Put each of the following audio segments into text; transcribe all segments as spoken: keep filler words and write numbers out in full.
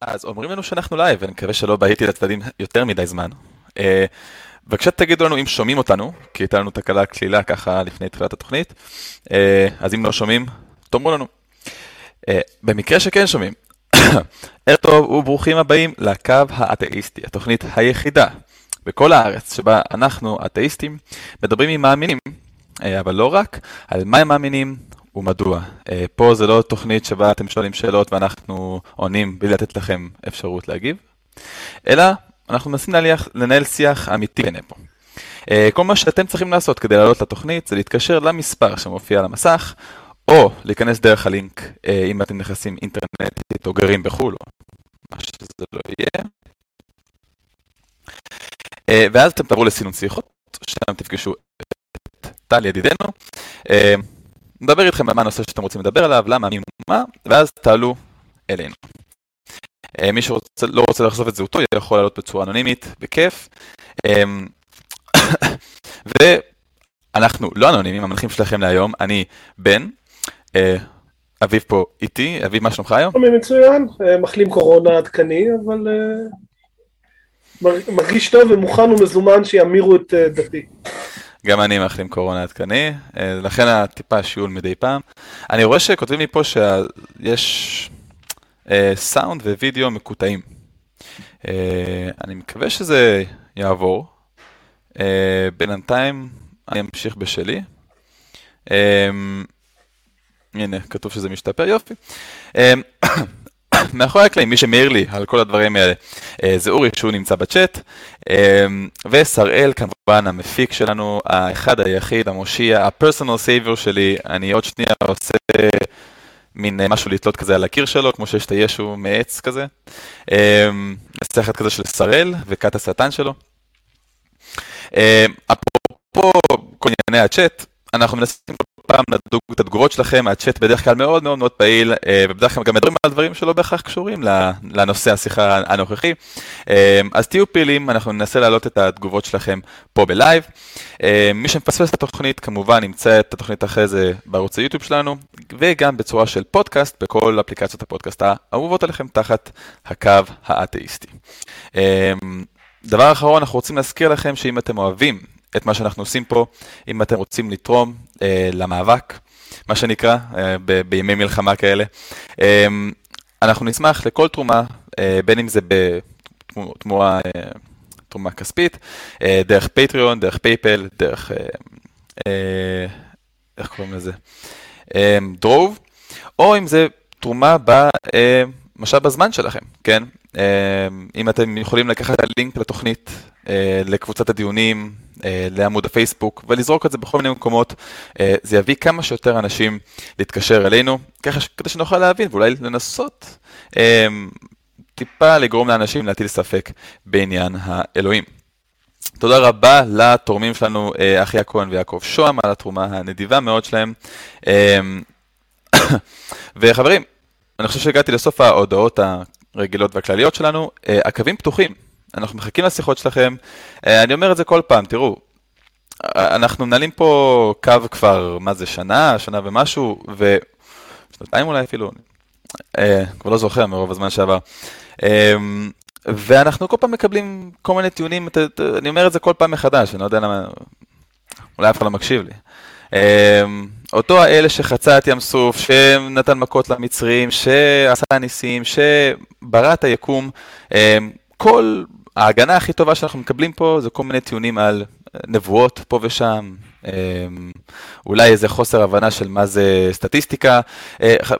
אז אומרים לנו שאנחנו לייב, אני מקווה שלא בהיתי לצדדים יותר מדי זמן. בבקשה תגידו לנו אם שומעים אותנו, כי הייתה לנו תקלה קלילה ככה לפני תחילת התוכנית, אז אם לא שומעים, תאמרו לנו. במקרה שכן שומעים, ערב טוב וברוכים הבאים לקו האתאיסטי, התוכנית היחידה בכל הארץ שבה אנחנו, אתאיסטים, מדברים עם מאמינים, אבל לא רק, על מה הם מאמינים, ומדוע. פה זה לא תוכנית שבה אתם שואלים שאלות ואנחנו עונים בלי לתת לכם אפשרות להגיב, אלא אנחנו מנסים להליח, לנהל שיח אמיתי בינינו פה. כל מה שאתם צריכים לעשות כדי לעלות לתוכנית זה להתקשר למספר שמופיע על המסך, או להיכנס דרך הלינק אם אתם נכנסים אינטרנטית או גרים בחו"ל, מה שזה לא יהיה. ואז אתם תעברו לסינון שיחות, שם תפגשו את טל ידידנו, נדבר איתכם על מה הנושא שאתם רוצים לדבר עליו, למה, מי ומה, ואז תעלו אלינו. מי שלא רוצה לחשוף את זהותו יכול לעלות בצורה אנונימית, בכיף. ואנחנו לא אנונימים, המנחים שלכם להיום, אני בן, אביב פה איתי, אביב מה שלומך היום? מצוין, מחלים קורונה עדכני, אבל מרגיש טוב ומוכן ומזומן שיאמירו את דתי. גם אני מאחלים קורונה עדכני, לכן הטיפה שיעול מדי פעם. אני רואה שכותבים לי פה שיש סאונד ווידאו מקוטעים. אני מקווה שזה יעבור. בינתיים אני אמשיך בשלי. הנה, כתוב שזה משתפר, יופי. מאחורי הקלעים, מי שמעיר לי על כל הדברים האלה, זה אורי שהוא נמצא בצ'אט, ושראל כמובן המפיק שלנו, האחד היחיד, המושיע, הפרסונל סייבר שלי, אני עוד שנייה עושה מין משהו לתלות כזה על הקיר שלו, כמו שיש את הישו מעץ כזה, עושה אחד כזה של ישראל וקט הסטן שלו. אפרופו כל ענייני הצ'אט, אנחנו מנסים פעם נדוג את התגובות שלכם, הצ'אט בדרך כלל מאוד מאוד מאוד פעיל, ובדרך כלל גם מדברים על דברים שלא בהכרח קשורים לנושא השיחה הנוכחי, אז תהיו פעילים, אנחנו ננסה להעלות את התגובות שלכם פה בלייב. מי שמפספס את התוכנית כמובן נמצא את התוכנית אחרי זה בערוץ היוטיוב שלנו, וגם בצורה של פודקאסט בכל אפליקציות הפודקאסט האהובות עליכם תחת הקו האתאיסטי. דבר אחרון, אנחנו רוצים להזכיר לכם שאם אתם אוהבים את מה שאנחנו עושים פה, אם אתם רוצים לתרום אה, למאבק, מה שנקרא, אה, ב- בימי מלחמה כאלה. אה, אנחנו נשמח לכל תרומה, אה, בין אם זה בתמורה אה, תרומה כספית, אה, דרך פטריון, דרך פייפל, דרך, אה, אה, איך קוראים לזה, אה, דרוב, או אם זה תרומה ב... אה, משאב הזמן שלכם, כן? אם אתם יכולים לקחת לינק לתוכנית, לקבוצת הדיונים, לעמוד הפייסבוק, ולזרוק את זה בכל מיני מקומות, זה יביא כמה שיותר אנשים להתקשר אלינו, ככה כדי שנוכל להבין, ואולי לנסות טיפה לגרום לאנשים להטיל ספק בעניין האלוהים. תודה רבה לתורמים שלנו, אחיה כהן ויעקב שואם, על התרומה הנדיבה מאוד שלהם. וחברים, אני חושב שהגעתי לסוף ההודעות הרגילות והכלליות שלנו, הקווים פתוחים, אנחנו מחכים לשיחות שלכם, אני אומר את זה כל פעם, תראו, אנחנו מנהלים פה קו כבר, מה זה, שנה, שנה ומשהו, ושנתיים אולי אפילו, כבר לא זוכר מרוב הזמן שעבר, ואנחנו כל פעם מקבלים כל מיני טיעונים, אני אומר את זה כל פעם מחדש, אני לא יודע למה, אולי אף אחד לא מקשיב לי. אותו האלה שחצה את ים סוף, שנתן מכות למצרים, שעשה ניסים, שברא את היקום, כל ההגנה הכי טובה שאנחנו מקבלים פה זה כל מיני טיעונים על נבואות פה ושם, אולי איזה חוסר הבנה של מה זה סטטיסטיקה.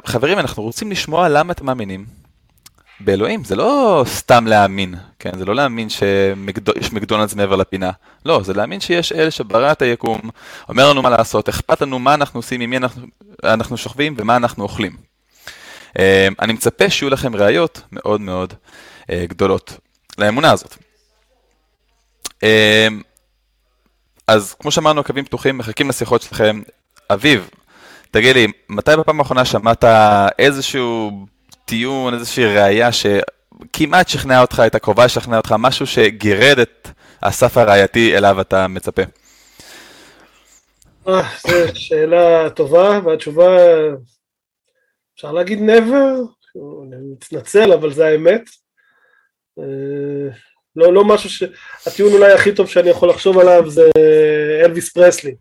חברים, אנחנו רוצים לשמוע למה אתם מאמינים באלוהים, זה לא סתם להאמין, כן? זה לא להאמין שיש מקדונלדס מעבר לפינה, לא, זה להאמין שיש אל שברא את היקום, אומר לנו מה לעשות, אכפת לנו מה אנחנו עושים, עם מי אנחנו, אנחנו שוכבים ומה אנחנו אוכלים. אני מצפה שיהיו לכם ראיות מאוד מאוד גדולות לאמונה הזאת. אז כמו שאמרנו, הקווים פתוחים, מחכים לשיחות שלכם. אביב, תגיד לי, מתי בפעם האחרונה שמעת איזשהו טיעון, איזושהי ראייה שכמעט שכנעה אותך, הייתה קרובה שכנעה אותך, משהו שגירד את הסף הראייתי אליו אתה מצפה? זו שאלה טובה, והתשובה, אפשר להגיד never, אני מתנצל, אבל זה האמת. לא, לא משהו ש... הטיעון אולי הכי טוב שאני יכול לחשוב עליו זה אלוויס פרסלי.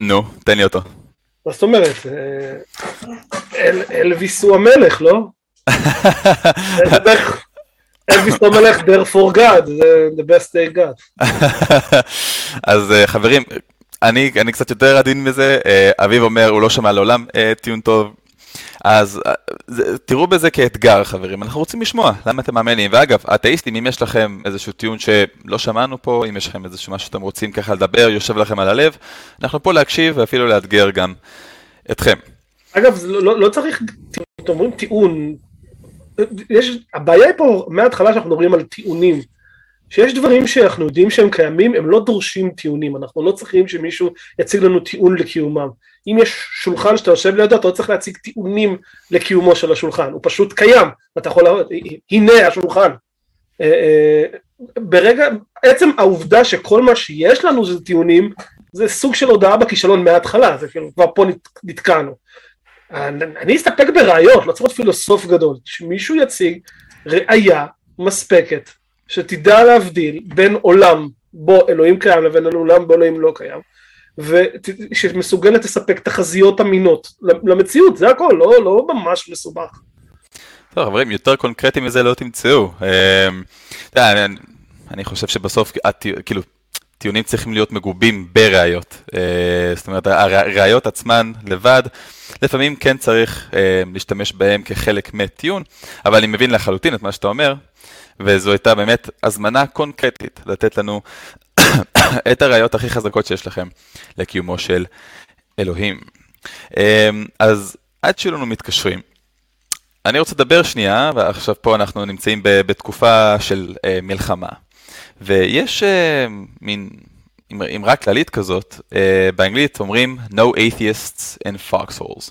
נו, תן לי אותו. מה זאת אומרת? אלוויס הוא המלך, לא? אלוויס הוא המלך, therefore God, the best they got. אז חברים, אני, אני קצת יותר עדין מזה, אביב אומר, הוא לא שמע לעולם טיעון טוב. אז תראו בזה כאתגר, חברים, אנחנו רוצים לשמוע, למה אתם מאמינים? ואגב, האתאיסטים, אם יש לכם איזשהו טיעון שלא שמענו פה, אם יש לכם איזשהו משהו שאתם רוצים ככה לדבר, יושב לכם על הלב, אנחנו פה להקשיב ואפילו לאתגר גם אתכם. אגב, לא, לא צריך, אתם אומרים טיעון, יש, הבעיה היא פה מההתחלה שאנחנו מדברים על טיעונים, שיש דברים שאנחנו יודעים שהם קיימים, הם לא דורשים טיעונים, אנחנו לא צריכים שמישהו יציג לנו טיעון לקיומם. אם יש שולחן שאתה יושב לידו, אתה לא צריך להציג טיעונים לקיומו של השולחן, הוא פשוט קיים, אתה יכול להראות, הנה השולחן. ברגע, עצם העובדה שכל מה שיש לנו זה טיעונים, זה סוג של הודעה בכישלון מההתחלה, זה כאילו כבר פה נתקענו. אני אסתפק בראיות, לא צריך להיות פילוסוף גדול, שמישהו יציג ראייה מספקת, שתדע להבדיל בין עולם בו אלוהים קיים לבין עולם בו אלוהים לא קיים, ושמסוגלת לספק תחזיות אמינות למציאות, זה הכל, לא, לא ממש מסובך. טוב, חברים, יותר קונקרטים מזה לא תמצאו. אני חושב שבסוף, כאילו, טיעונים צריכים להיות מגובים בראיות. זאת אומרת, הראיות עצמן לבד, לפעמים כן צריך להשתמש בהם כחלק מטיעון, אבל אני מבין לחלוטין את מה שאתה אומר, וזו הייתה באמת הזמנה קונקרטית לתת לנו את הראיות הכי חזקות שיש לכם לקיומו של אלוהים. אז עד שלנו מתקשרים, אני רוצה לדבר שנייה, ועכשיו פה אנחנו נמצאים בתקופה של מלחמה, ויש מין אמרה כללית כזאת, באנגלית אומרים no atheists in foxholes.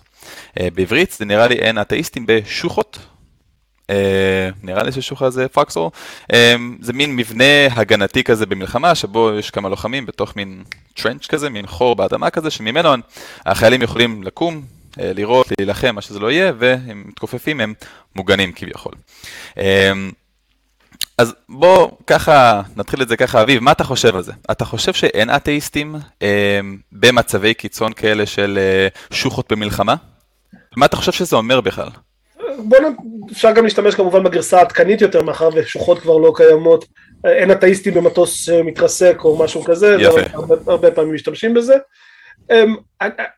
בעברית זה נראה לי אין אתאיסטים בשוחות, נראה לי ששוחה זה פקסור, זה מין מבנה הגנתי כזה במלחמה, שבו יש כמה לוחמים בתוך מין טרנץ' כזה, מין חור באדמה כזה, שממנו החיילים יכולים לקום, לראות, להילחם, מה שזה לא יהיה, והם מתכופפים, הם מוגנים כביכול. אז בוא ככה, נתחיל את זה ככה, אביב, מה אתה חושב על זה? אתה חושב שאין אתאיסטים במצבי קיצון כאלה של שוחות במלחמה? מה אתה חושב שזה אומר בכלל? אפשר גם להשתמש כמובן בגרסה העדכנית יותר, מאחר ושוחות כבר לא קיימות, אין אתאיסטים במטוס מתרסק או משהו כזה, הרבה פעמים משתמשים בזה.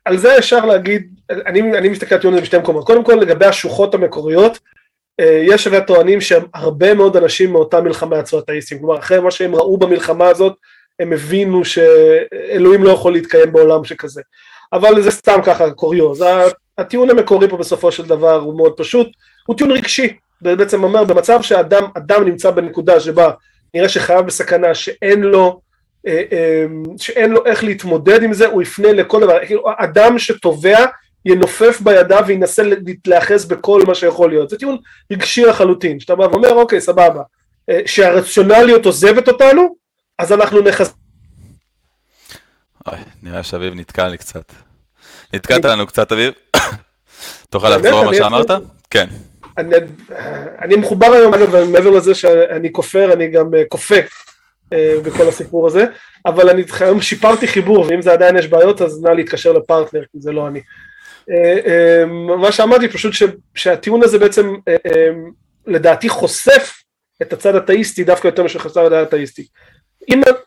על זה אפשר להגיד, אני מסתכל על טיעון הזה בשתי מקומות, קודם כל לגבי השוחות המקוריות, יש הרבה טוענים שהרבה מאוד אנשים מאותה מלחמה יצאו אתאיסטים, כלומר אחרי מה שהם ראו במלחמה הזאת, הם הבינו שאלוהים לא יכול להתקיים בעולם שכזה, אבל זה סתם ככה קוריוז. הטיעון המקורי פה בסופו של דבר הוא מאוד פשוט, הוא טיעון רגשי, בעצם אומר במצב שאדם אדם נמצא בנקודה שבה נראה שחייו בסכנה, שאין לו, שאין לו איך להתמודד עם זה, הוא יפנה לכל דבר, אדם שטובע ינופף בידיו וינסה להתלאחז בכל מה שיכול להיות, זה טיעון רגשי לחלוטין, שאתה בא ואומר אוקיי סבבה, שהרציונליות עוזבת אותנו, אז אנחנו נחז... אוי, נראה שאביב נתקע לי קצת. נתקעת לנו קצת, אביב. תוכל להפתור מה שאמרת? כן. אני מחובר היום, אבל מעבר לזה שאני כופר, אני גם כופה בכל הסיפור הזה, אבל אני היום שיפרתי חיבור, ואם זה עדיין יש בעיות, אז נא להתקשר לפרטנר, כי זה לא אני. מה שאמרתי פשוט שהטיעון הזה בעצם, לדעתי, חושף את הצד האתאיסטי, דווקא יותר משחשף את הצד האתאיסטי.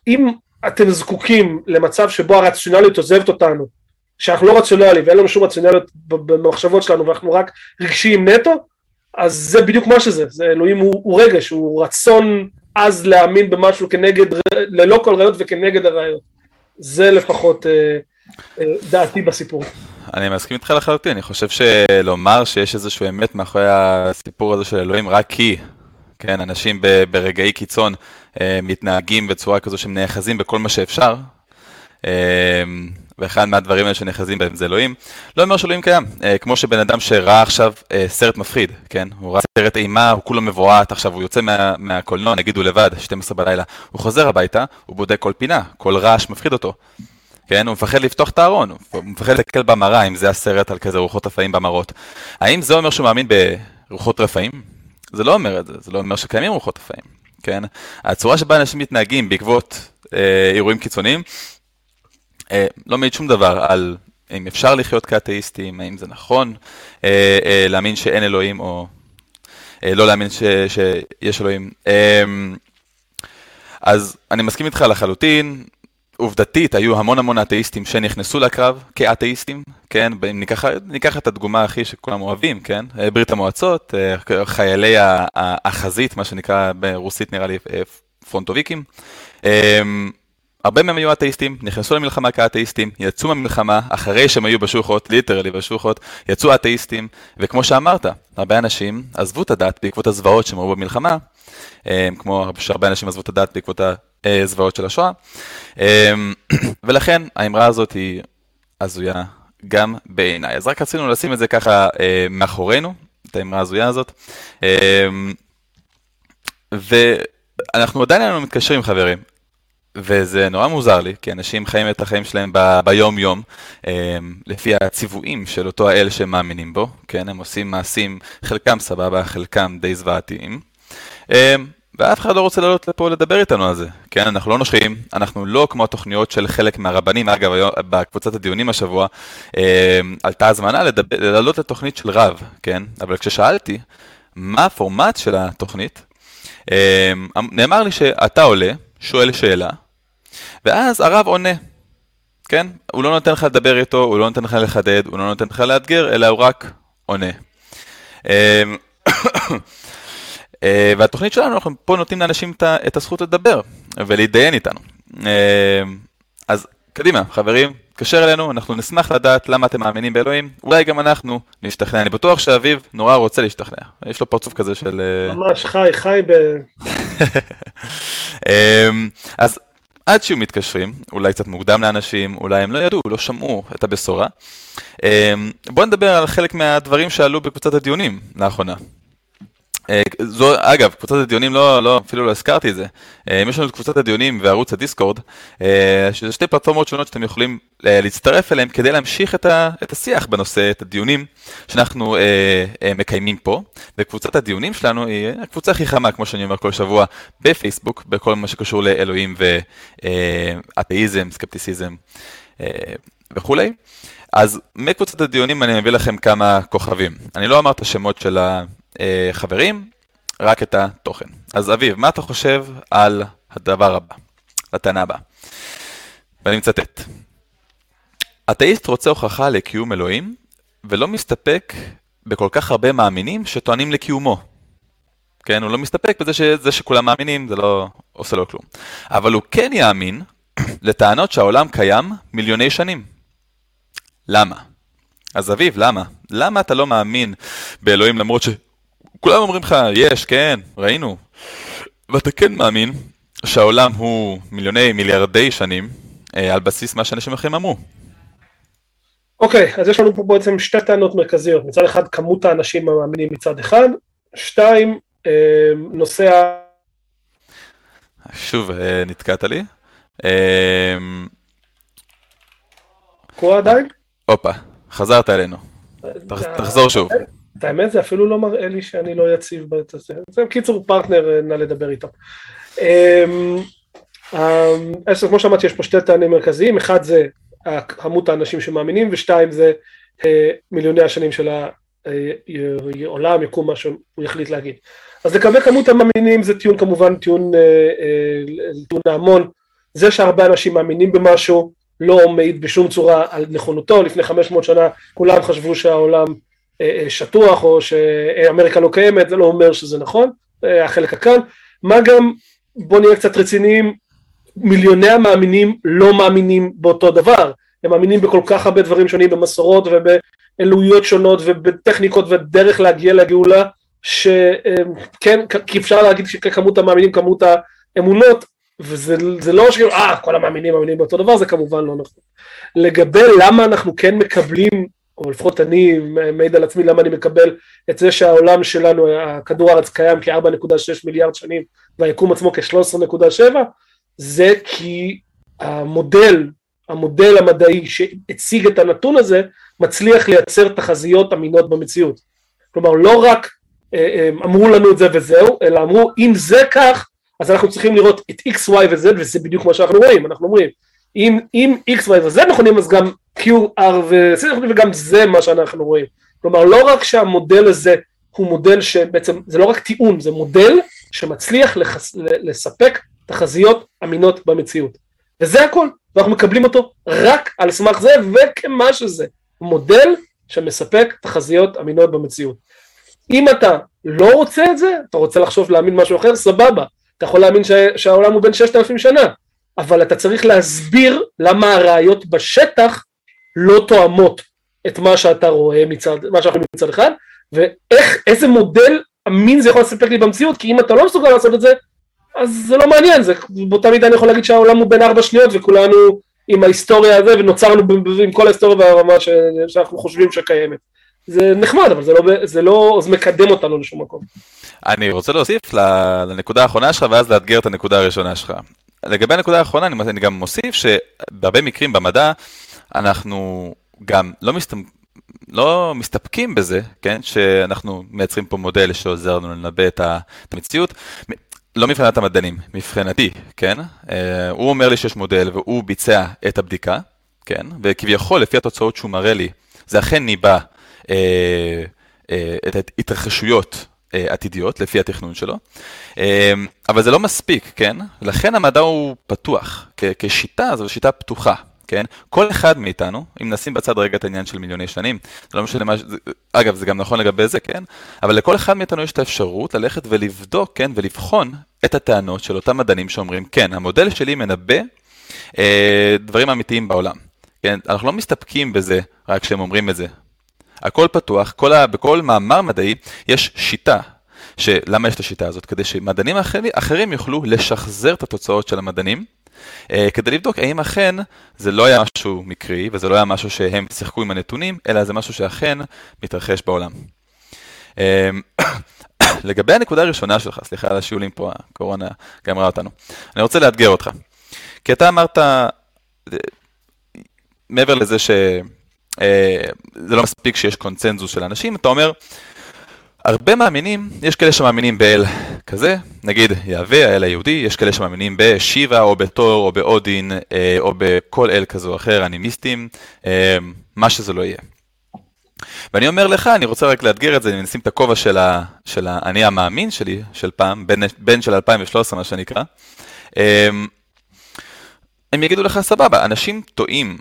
אם אתם זקוקים למצב שבו הרציונליות עוזבת אותנו, שאנחנו לא רציונלי ואין לנו שום רציונליות במחשבות שלנו ואנחנו רק רגשיים נטו, אז זה בדיוק מה שזה, זה אלוהים הוא, הוא רגש, הוא רצון אז להאמין במשהו כנגד, ללא כל ראיות וכנגד הראיות. זה לפחות אה, אה, דעתי בסיפור. אני מסכים איתך לחלוטין, אני חושב שלומר שיש איזשהו אמת מאחורי הסיפור הזה של אלוהים רק כי... כן, אנשים ברגעי קיצון מתנהגים בצורה כזו שהם נאחזים בכל מה שאפשר, ואחד מהדברים האלה שנאחזים בהם זה אלוהים, לא אומר שאלוהים קיים, כמו שבן אדם שראה עכשיו סרט מפחיד, כן, הוא ראה סרט אימה, הוא כולו מבועת, עכשיו הוא יוצא מהקולנון, נגיד הוא לבד, שתים עשרה בלילה, הוא חוזר הביתה, הוא בודק כל פינה, כל רעש מפחיד אותו, כן, הוא מפחד לפתוח את הארון, הוא מפחד להסתכל במראה, אם זה הסרט על כזה רוחות אפאים במראות. האם זה אומר שהוא מאמין ב... רוחות רפאים, זה לא אומר את זה, זה לא אומר שקיימים רוחות רפאים, כן? הצורה שבה אנשים מתנהגים בעקבות אה, אירועים קיצוניים, אה, לא מעיד שום דבר על אם אפשר לחיות כאתאיסטים, האם זה נכון, אה, אה, להאמין שאין אלוהים או אה, לא להאמין ש, שיש אלוהים. אה, אז אני מסכים איתך לחלוטין, עובדתית, היו המון המון אתאיסטים שנכנסו לקרב כאתאיסטים, כן? ניקח, ניקח את הדגומה הכי שכולם אוהבים, כן? ברית המועצות, חיילי החזית, מה שנקרא ברוסית נראה לי פרונטוביקים. הרבה מהם היו אתאיסטים, נכנסו למלחמה כאתאיסטים, יצאו מהמלחמה, אחרי שהם היו בשוחות, ליטרלי בשוחות, יצאו אתאיסטים, וכמו שאמרת, הרבה אנשים עזבו את הדת בעקבות הזוועות שהם ראו במלחמה, כמו שהרבה אנשים עזבו את הדת בעקבות הזוועות של השואה, ולכן האמרה הזאת היא הזויה גם בעיניי. אז רק רצינו לשים את זה ככה מאחורינו, את האמרה הזויה הזאת, ואנחנו עדיין היינו מתקשרים חברים, וזה נורא מוזר לי, כי אנשים חיים את החיים שלהם ב- ביום יום, לפי הציוויים של אותו האל שהם מאמינים בו, כן, הם עושים מעשים, חלקם סבבה, חלקם די זוועתיים, ואף אחד לא רוצה לעלות לפה לדבר איתנו על זה, כן, אנחנו לא נושכים, אנחנו לא כמו התוכניות של חלק מהרבנים, אגב, בקבוצת הדיונים השבוע, עלתה הזמנה לעלות לתוכנית של רב, כן, אבל כששאלתי, מה הפורמט של התוכנית, נאמר לי שאתה עולה, שואל שאלה, ואז הרב עונה, כן? הוא לא נותן לך לדבר איתו, הוא לא נותן לך לחדד, הוא לא נותן לך לאתגר, אלא הוא רק עונה. והתוכנית שלנו, אנחנו פה נותנים לאנשים את הזכות לדבר ולהתדיין איתנו. אז קדימה, חברים, תקשר אלינו, אנחנו נשמח לדעת למה אתם מאמינים באלוהים, אולי גם אנחנו נשתכנע, אני בטוח שאביב נורא רוצה להשתכנע, יש לו פרצוף כזה של... ממש חי, חי ב... אז עד שהם מתקשרים, אולי קצת מוקדם לאנשים, אולי הם לא ידעו, לא שמעו את הבשורה, בואו נדבר על חלק מהדברים שעלו בקבוצת הדיונים לאחרונה. זו, אגב, קבוצת הדיונים, לא, לא, אפילו לא הזכרתי את זה. יש לנו את קבוצת הדיונים וערוץ הדיסקורד, שזה שתי פלטפורמות שונות שאתם יכולים להצטרף אליהם כדי להמשיך את ה, את השיח בנושא, את הדיונים שאנחנו מקיימים פה. וקבוצת הדיונים שלנו היא הקבוצה הכי חמה, כמו שאני אומר כל שבוע, בפייסבוק, בכל מה שקשור לאלוהים ואתאיזם, סקפטיסיזם וכולי. אז מקבוצת הדיונים אני מביא לכם כמה כוכבים. אני לא אמר את השמות של ה... חברים, רק את התוכן. אז אביב, מה אתה חושב על הדבר הבא, לטענה הבאה? ואני מצטט. אתאיסט רוצה הוכחה לקיום אלוהים, ולא מסתפק בכל כך הרבה מאמינים שטוענים לקיומו. כן, הוא לא מסתפק בזה שזה שכולם מאמינים, זה לא עושה לו כלום. אבל הוא כן יאמין לטענות שהעולם קיים מיליוני שנים. למה? אז אביב, למה? למה אתה לא מאמין באלוהים למרות ש... כולם אומרים לך, יש, כן, ראינו, ואתה כן מאמין שהעולם הוא מיליוני, מיליארדי שנים, על בסיס מה שאנשים אחרים אמרו. אוקיי, אז יש לנו פה בעצם שתי טענות מרכזיות, מצד אחד כמות האנשים המאמינים מצד אחד, שתיים, נושא... שוב, נתקעת לי. קורא עדיין? אופה, חזרת אלינו, תחזור שוב. את האמת, זה אפילו לא מראה לי שאני לא יציב בעת הזה. זה קיצור פרטנר, נא לדבר איתו. אז כמו שאמרתי, יש פה שתי טענים מרכזיים. אחד זה כמות האנשים שמאמינים, ושתיים זה מיליוני השנים של העולם, יקום מה שהוא יחליט להגיד. אז לגבי כמות המאמינים, זה טיעון כמובן, טיעון ההמון. זה שהרבה אנשים מאמינים במשהו, לא מעיד בשום צורה על נכונותו. לפני חמש מאות שנה, כולם חשבו שהעולם שטוח או שאמריקה לא קיימת, זה לא אומר שזה נכון, החלק הקל. מה גם, בוא נהיה קצת רציניים, מיליוני המאמינים לא מאמינים באותו דבר, הם מאמינים בכל כך הרבה דברים שונים, במסורות ובאלוהיות שונות ובטכניקות ודרך להגיע לגאולה, שכן, כי אפשר להגיד שכמות המאמינים, כמות האמונות, וזה לא שכאילו, אה, כל המאמינים מאמינים באותו דבר, זה כמובן לא נכון. לגבי למה אנחנו כן מקבלים, או לפחות אני מעיד על עצמי למה אני מקבל את זה שהעולם שלנו, הכדור הארץ קיים כ-ארבע נקודה שש מיליארד שנים, והיקום עצמו כ-שלוש עשרה נקודה שבע, זה כי המודל, המודל המדעי שהציג את הנתון הזה, מצליח לייצר תחזיות אמינות במציאות. כלומר, לא רק אמרו לנו את זה וזהו, אלא אמרו, אם זה כך, אז אנחנו צריכים לראות את X, Y ו-Z, וזה בדיוק מה שאנחנו רואים, אנחנו אומרים, אם, אם X, Y ו-Z נכונים, אז גם Q, R ו-C נכונים, וגם זה מה שאנחנו רואים. כלומר, לא רק שהמודל הזה הוא מודל שבעצם, זה לא רק טיעון, זה מודל שמצליח לחס, לספק תחזיות אמינות במציאות. וזה הכל, ואנחנו מקבלים אותו רק על סמך זה, וכמה שזה. מודל שמספק תחזיות אמינות במציאות. אם אתה לא רוצה את זה, אתה רוצה לחשוב להאמין משהו אחר, סבבה. אתה יכול להאמין שהעולם הוא בין ששת אלפים שנה, אבל אתה צריך להסביר למה הראיות בשטח לא תואמות את מה שאתה רואה מצד, מה שאנחנו מצד אחד, ואיך, איזה מודל אמין זה יכול לספק לי במציאות, כי אם אתה לא מסוגל לעשות את זה, אז זה לא מעניין, זה, באותה מידה אני יכול להגיד שהעולם הוא בין ארבע שניות, וכולנו עם ההיסטוריה הזו, ונוצרנו עם כל ההיסטוריה והרמה ש, שאנחנו חושבים שקיימת. זה נחמד, אבל זה לא, זה לא, זה מקדם אותנו לשום מקום. אני רוצה להוסיף לנקודה האחרונה שלך, ואז לאתגר את הנקודה הראשונה שלך. לגבי הנקודה האחרונה, אני גם מוסיף שבהרבה מקרים במדע, אנחנו גם לא, מסת... לא מסתפקים בזה, כן? שאנחנו מייצרים פה מודל שעוזר לנו לנבא את המציאות. לא מבחינת המדענים, מבחינתי, כן? הוא אומר לי שיש מודל והוא ביצע את הבדיקה, כן? וכביכול, לפי התוצאות שהוא מראה לי, זה אכן ניבא את התרחשויות עתידיות לפי התכנון שלו, אבל זה לא מספיק, כן? לכן המדע הוא פתוח, כשיטה זו שיטה פתוחה, כן? כל אחד מאיתנו, אם נשים בצד רגע את העניין של מיליוני שנים, לא משנה מה, אגב זה גם נכון לגבי זה, כן? אבל לכל אחד מאיתנו יש את האפשרות ללכת ולבדוק, כן? ולבחון את הטענות של אותם מדענים שאומרים, כן, המודל שלי מנבא דברים אמיתיים בעולם, כן? אנחנו לא מסתפקים בזה רק כשהם אומרים את זה. הכל פתוח, כל ה, בכל מאמר מדעי יש שיטה, שלמה יש את השיטה הזאת? כדי שמדענים אחרים, אחרים יוכלו לשחזר את התוצאות של המדענים, כדי לבדוק האם אכן זה לא היה משהו מקרי, וזה לא היה משהו שהם שיחקו עם הנתונים, אלא זה משהו שאכן מתרחש בעולם. לגבי הנקודה הראשונה שלך, סליחה על השיעולים פה, הקורונה גמרה אותנו. אני רוצה לאתגר אותך, כי אתה אמרת, מעבר לזה ש... זה לא מספיק שיש קונצנזוס של אנשים, אתה אומר, הרבה מאמינים, יש כאלה שמאמינים באל כזה, נגיד יהווה, האל היהודי, יש כאלה שמאמינים בשיבה או בתור או באודין או בכל אל כזה או אחר, אנימיסטים, מה שזה לא יהיה. ואני אומר לך, אני רוצה רק לאתגר את זה, אני מנסים את הכובע של האני המאמין שלי, של פעם, בן של אלפיים ושלוש עשרה מה שנקרא, הם יגידו לך סבבה, אנשים טועים,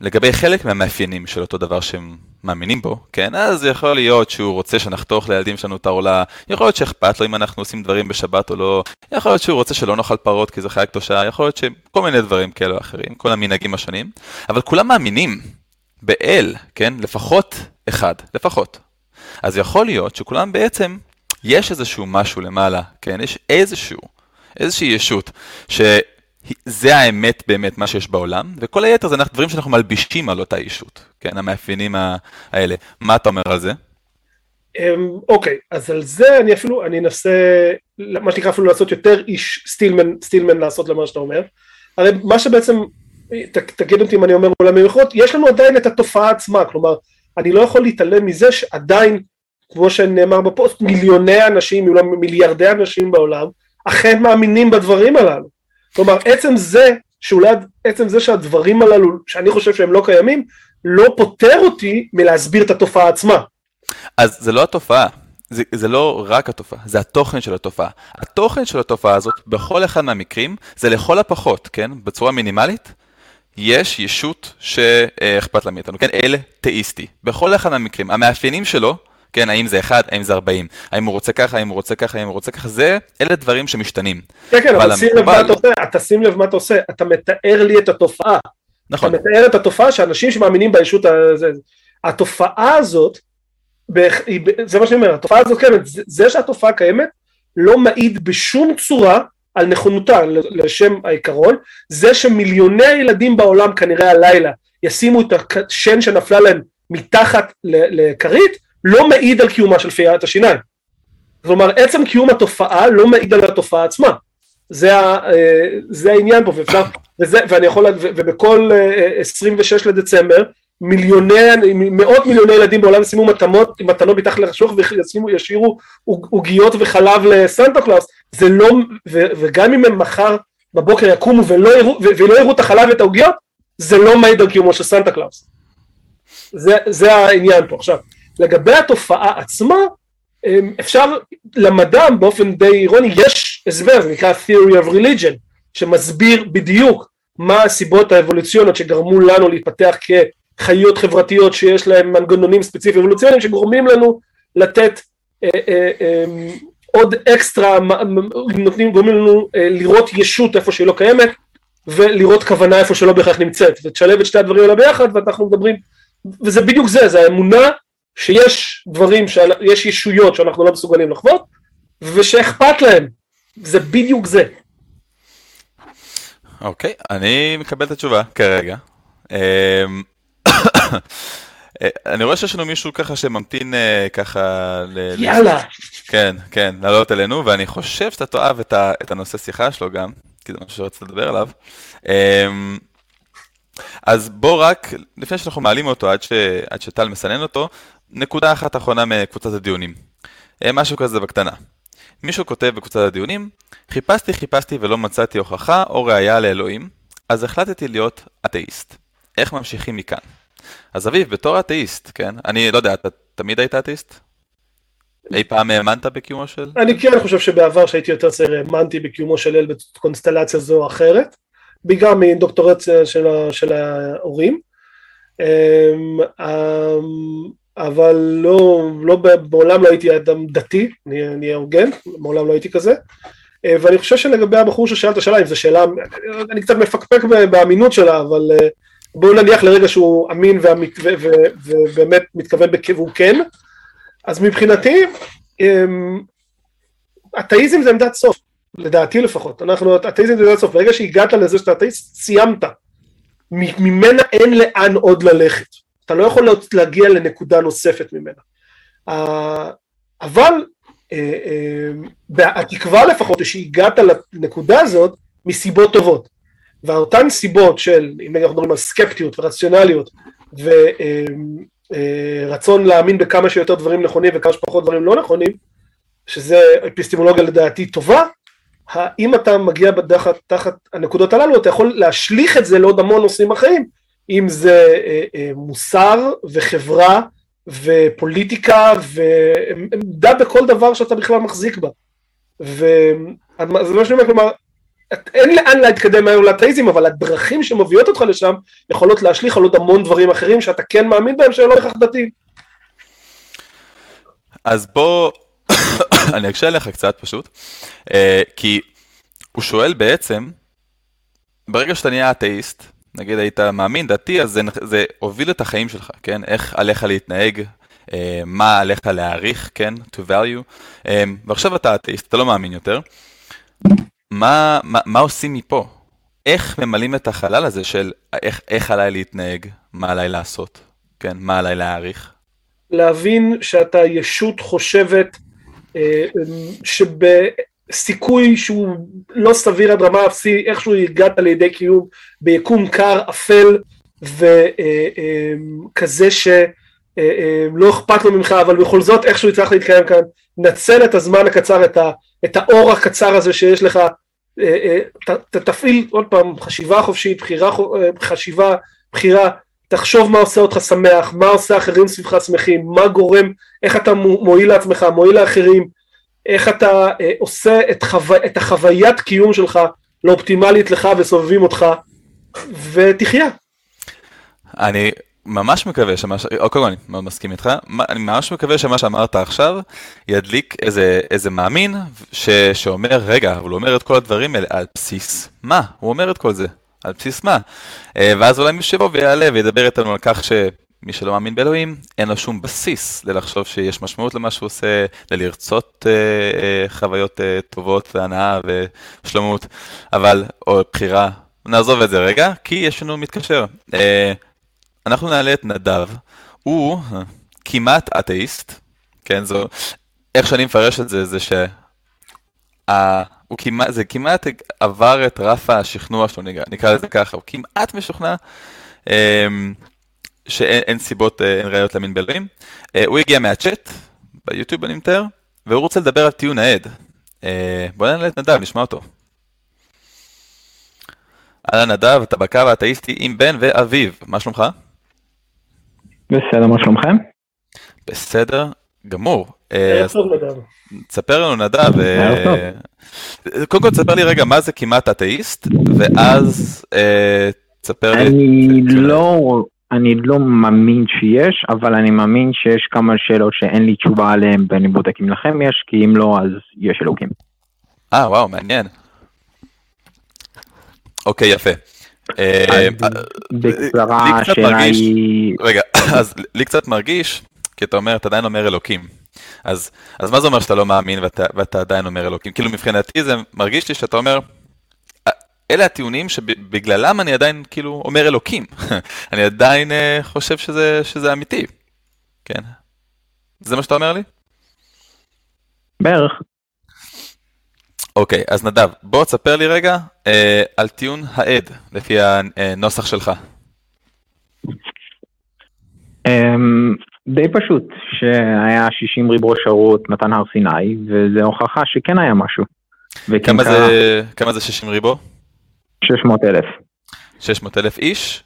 לגבי חלק מהמאפיינים של אותו דבר שהם מאמינים בו, כן, אז יכול להיות שהוא רוצה שנחתוך לילדים שלנו את העולה, יכול להיות שאכפת לו אם אנחנו עושים דברים בשבת או לא, יכול להיות שהוא רוצה שלא נאכל פרות כי זה חיה קדושה, יכול להיות שכל מיני דברים כאלו אחרים, כל המנהגים השונים, אבל כולם מאמינים באל, כן, לפחות אחד, לפחות. אז יכול להיות שכולם בעצם, יש איזשהו משהו למעלה, כן, יש איזשהו, איזושהי ישות, ש... זה האמת באמת מה שיש בעולם, וכל היתר זה דברים שאנחנו מלבישים על אותה אישות, כן, המאפיינים האלה. מה אתה אומר על זה? אוקיי, אז על זה אני אפילו, אני אנסה, מה שנקרא אפילו לעשות יותר איש סטילמן, סטילמן לעשות למה שאתה אומר. הרי מה שבעצם, תגיד אותי אם אני אומר אולי מיוחדות, יש לנו עדיין את התופעה עצמה, כלומר, אני לא יכול להתעלם מזה שעדיין, כמו שנאמר בפוסט, מיליוני אנשים, מיליארדי אנשים בעולם, אכן מאמינים בדברים הללו. כלומר, עצם זה, שאולי, עצם זה שהדברים הללו, שאני חושב שהם לא קיימים, לא פותר אותי מלהסביר את התופעה עצמה. אז זה לא התופעה, זה, זה לא רק התופעה, זה התוכן של התופעה. התוכן של התופעה הזאת, בכל אחד מהמקרים, זה לכל הפחות, כן? בצורה מינימלית, יש ישות שאכפת לה מאיתנו, כן? אל תאיסטי. בכל אחד מהמקרים, המאפיינים שלו, כן, האם זה אחד, האם זה ארבעים, האם הוא רוצה ככה, האם הוא רוצה ככה, האם הוא רוצה ככה, זה, אלה דברים שמשתנים. כן, כן, אבל שים לב מה אתה עושה, אתה שים לב מה אתה עושה, אתה מתאר לי את התופעה. נכון. אתה מתאר את התופעה שאנשים שמאמינים בישות, התופעה הזאת, זה מה שאני אומר, התופעה הזאת קיימת, זה שהתופעה קיימת, לא מעיד בשום צורה על נכונותה, לשם העיקרון, זה שמיליוני הילדים בעולם, כנראה הלילה, ישימו את השן שנפלה להם מתחת לקרית, לא מעיד על קיומה של פיית השיניים. כלומר, עצם קיום התופעה לא מעיד על התופעה עצמה. זה, ה, זה העניין פה, ואפשר, וזה, ואני יכול, ובכל עשרים ושש לדצמבר, מיליוני, מאות מיליוני ילדים בעולם שימו מתנות, מתנות מתחת לרשוך וישאירו עוגיות וחלב לסנטה קלאוס, זה לא, ו, וגם אם הם מחר בבוקר יקומו ולא יראו, ולא יראו את החלב ואת העוגיות, זה לא מעיד על קיומו של סנטה קלאוס. זה, זה העניין פה. עכשיו, לגבי התופעה עצמה, אפשר למדע באופן די אירוני, יש הסבר, זה נקרא Theory of Religion, שמסביר בדיוק מה הסיבות האבולוציוניות שגרמו לנו להתפתח כחיות חברתיות שיש להם מנגנונים ספציפיים אבולוציוניים שגורמים לנו לתת אה, אה, אה, עוד אקסטרה, נותנים, גורמים לנו אה, לראות ישות איפה שהיא לא קיימת, ולראות כוונה איפה שלא בהכרח נמצאת, ותשלב את שתי הדברים האלה ביחד, ואנחנו מדברים, וזה בדיוק זה, זה האמונה שיש דברים, שיש ישויות שאנחנו לא מסוגלים לחוות, ושאכפת להם, זה בדיוק זה. אוקיי, אני מקבל את התשובה כרגע. אני רואה שיש לנו מישהו ככה שממתין ככה... יאללה. כן, כן, לעלות אלינו, ואני חושב שאתה תאהב את הנושא שיחה שלו גם, כי זה משהו שרצת לדבר עליו. אז בוא רק, לפני שאנחנו מעלים אותו, עד שטל מסנן אותו, נקודה אחת אחרונה מקבוצת הדיונים. משהו כזה בקטנה. מישהו כותב בקבוצת הדיונים, חיפשתי, חיפשתי ולא מצאתי הוכחה או ראייה לאלוהים, אז החלטתי להיות אתאיסט. איך ממשיכים מכאן? אז אביב, בתור אתאיסט, כן? אני לא יודע, אתה תמיד היית אתאיסט? אי פעם האמנת בקיומו של? אני כן חושב שבעבר שהייתי יותר צעיר, האמנתי בקיומו של אל בקונסטלציה זו או אחרת, בגלל מאינדוקטורציה של ההורים, אבל לא, לא, בעולם לא הייתי אדם דתי, אני, אני אורגן, בעולם לא הייתי כזה, ואני חושב שלגבי הבחור ששאלת שאלה, אם זו שאלה, אני קצת מפקפק באמינות שלה, אבל בואו נניח לרגע שהוא אמין והמת, ו, ו, ו, ובאמת מתכוון בכיוון כן, אז מבחינתי, אתאיזם זה עמדת סוף, לדעתי לפחות, אנחנו, אתאיזם זה עמדת סוף, ברגע שהגעת לזה שאתה אתאיסט, סיימת, ממנה אין לאן עוד ללכת. אתה לא יכול להגיע לנקודה נוספת ממנה. אבל התקווה לפחות היא שהגעת לנקודה הזאת מסיבות טובות. ואותן סיבות של, אם אנחנו מדברים על סקפטיות ורציונליות, ורצון להאמין בכמה שיותר דברים נכונים וכמה שפחות דברים לא נכונים, שזה אפיסטימולוגיה לדעתי טובה, האם אתה מגיע בדחת, תחת הנקודות הללו, אתה יכול להשליך את זה לעוד המון נושאים אחרים, אם זה מוסר וחברה ופוליטיקה ועמדה בכל דבר שאתה בכלל מחזיק בה. וזה מה שאני אומר, כלומר, אין לאן להתקדם היום לאתאיזם, אבל הדרכים שמביאות אותך לשם יכולות להשליך על עוד המון דברים אחרים שאתה כן מאמין בהם שלא לכך דתי. אז בוא, אני אקשה לך קצת פשוט, כי הוא שואל בעצם, ברגע שאתה נהיה אתאיסט, נגיד היית מאמין דתי, אז זה, זה הוביל את החיים שלך, כן? איך עליך להתנהג, אה, מה עליך להעריך, כן? To value. אה, ועכשיו אתה אתאיסט, אתה לא מאמין יותר. מה, מה, מה עושים מפה? איך ממלאים את החלל הזה של איך, איך עליי להתנהג, מה עליי לעשות, כן? מה עליי להעריך? להבין שאתה ישות חושבת אה, שב... סיכוי שהוא לא סביר עד רמה אפסי, איכשהו הגעת לידי קיום ביקום קר, אפל, וכזה שלא אכפת לו ממך, אבל בכל זאת איכשהו יצטרך להתקיים כאן, נצל את הזמן הקצר, את האור הקצר הזה שיש לך, תפעיל עוד פעם חשיבה חופשית, חשיבה, בחירה, תחשוב מה עושה אותך שמח, מה עושה אחרים סביבך שמחים, מה גורם, איך אתה מועיל לעצמך, מועיל לאחרים, איך אתה אה, עושה את, חו... את החוויית קיום שלך לאופטימלית לך וסובבים אותך, ותחיה. אני ממש מקווה שמה, או קודם אני מסכים איתך, אני ממש מקווה שמה שאמרת עכשיו ידליק איזה, איזה מאמין ש... שאומר, רגע, אבל הוא אומר את כל הדברים האלה, על בסיס מה? הוא אומר את כל זה, על בסיס מה? ואז אולי מי שבוא ויעלה וידבר איתנו על כך ש... מי שלא מאמין באלוהים, אין לו שום בסיס ללחשוב שיש משמעות למה שהוא עושה, ללרצות אה, אה, חוויות אה, טובות והנאה ושלמות, אבל, או בחירה, נעזוב את זה רגע, כי יש לנו מתקשר. אה, אנחנו נעלה את נדב, הוא כמעט אתאיסט, כן, זו, איך שאני מפרש את זה, זה שהוא כמעט, זה כמעט עבר את רף השכנוע שלו, נקרא לזה ככה, הוא כמעט משוכנע, אה, שאין סיבות, אין ראיות למין באלוהים. הוא הגיע מהצ'אט, ביוטיוב אני מתאר, והוא רוצה לדבר על טיעון העד. בוא נעלה את נדב, נשמע אותו. אהלן נדב, אתה בקו האתאיסטי עם בן ואביב, מה שלומך? בסדר, מה שלומכם? בסדר, גמור. תספר לנו נדב, קודם כל תספר לי רגע מה זה כמעט אתאיסט, ואז תספר לי... אני לא מאמין שיש, אבל אני מאמין שיש כמה שאלות שאין לי תשובה עליהן, ואני בודק אם לכם יש, כי אם לא אז יש אלוקים. אה וואו, מעניין. אוקיי, יפה. בקצרה, השאלה היא... רגע, אז לי קצת מרגיש, כי אתה אומר, אתה עדיין אומר אלוקים. אז מה זה אומר שאתה לא מאמין ואתה עדיין אומר אלוקים? כאילו מבחינתי זה מרגיש לי שאתה אומר, אלה הטיעונים שבגללם אני עדיין כאילו אומר אלוקים. אני עדיין חושב שזה אמיתי. כן. זה מה שאתה אומר לי? בערך. אוקיי, אז נדב, בוא תספר לי רגע אה, על טיעון העד, לפי הנוסח שלך. די פשוט, שהיה שישים ריברו שרות מתן הר סיני, וזה הוכחה שכן היה משהו. כמה, קרה... זה, כמה זה שישים ריבו? שש מאות אלף. שש מאות אלף איש?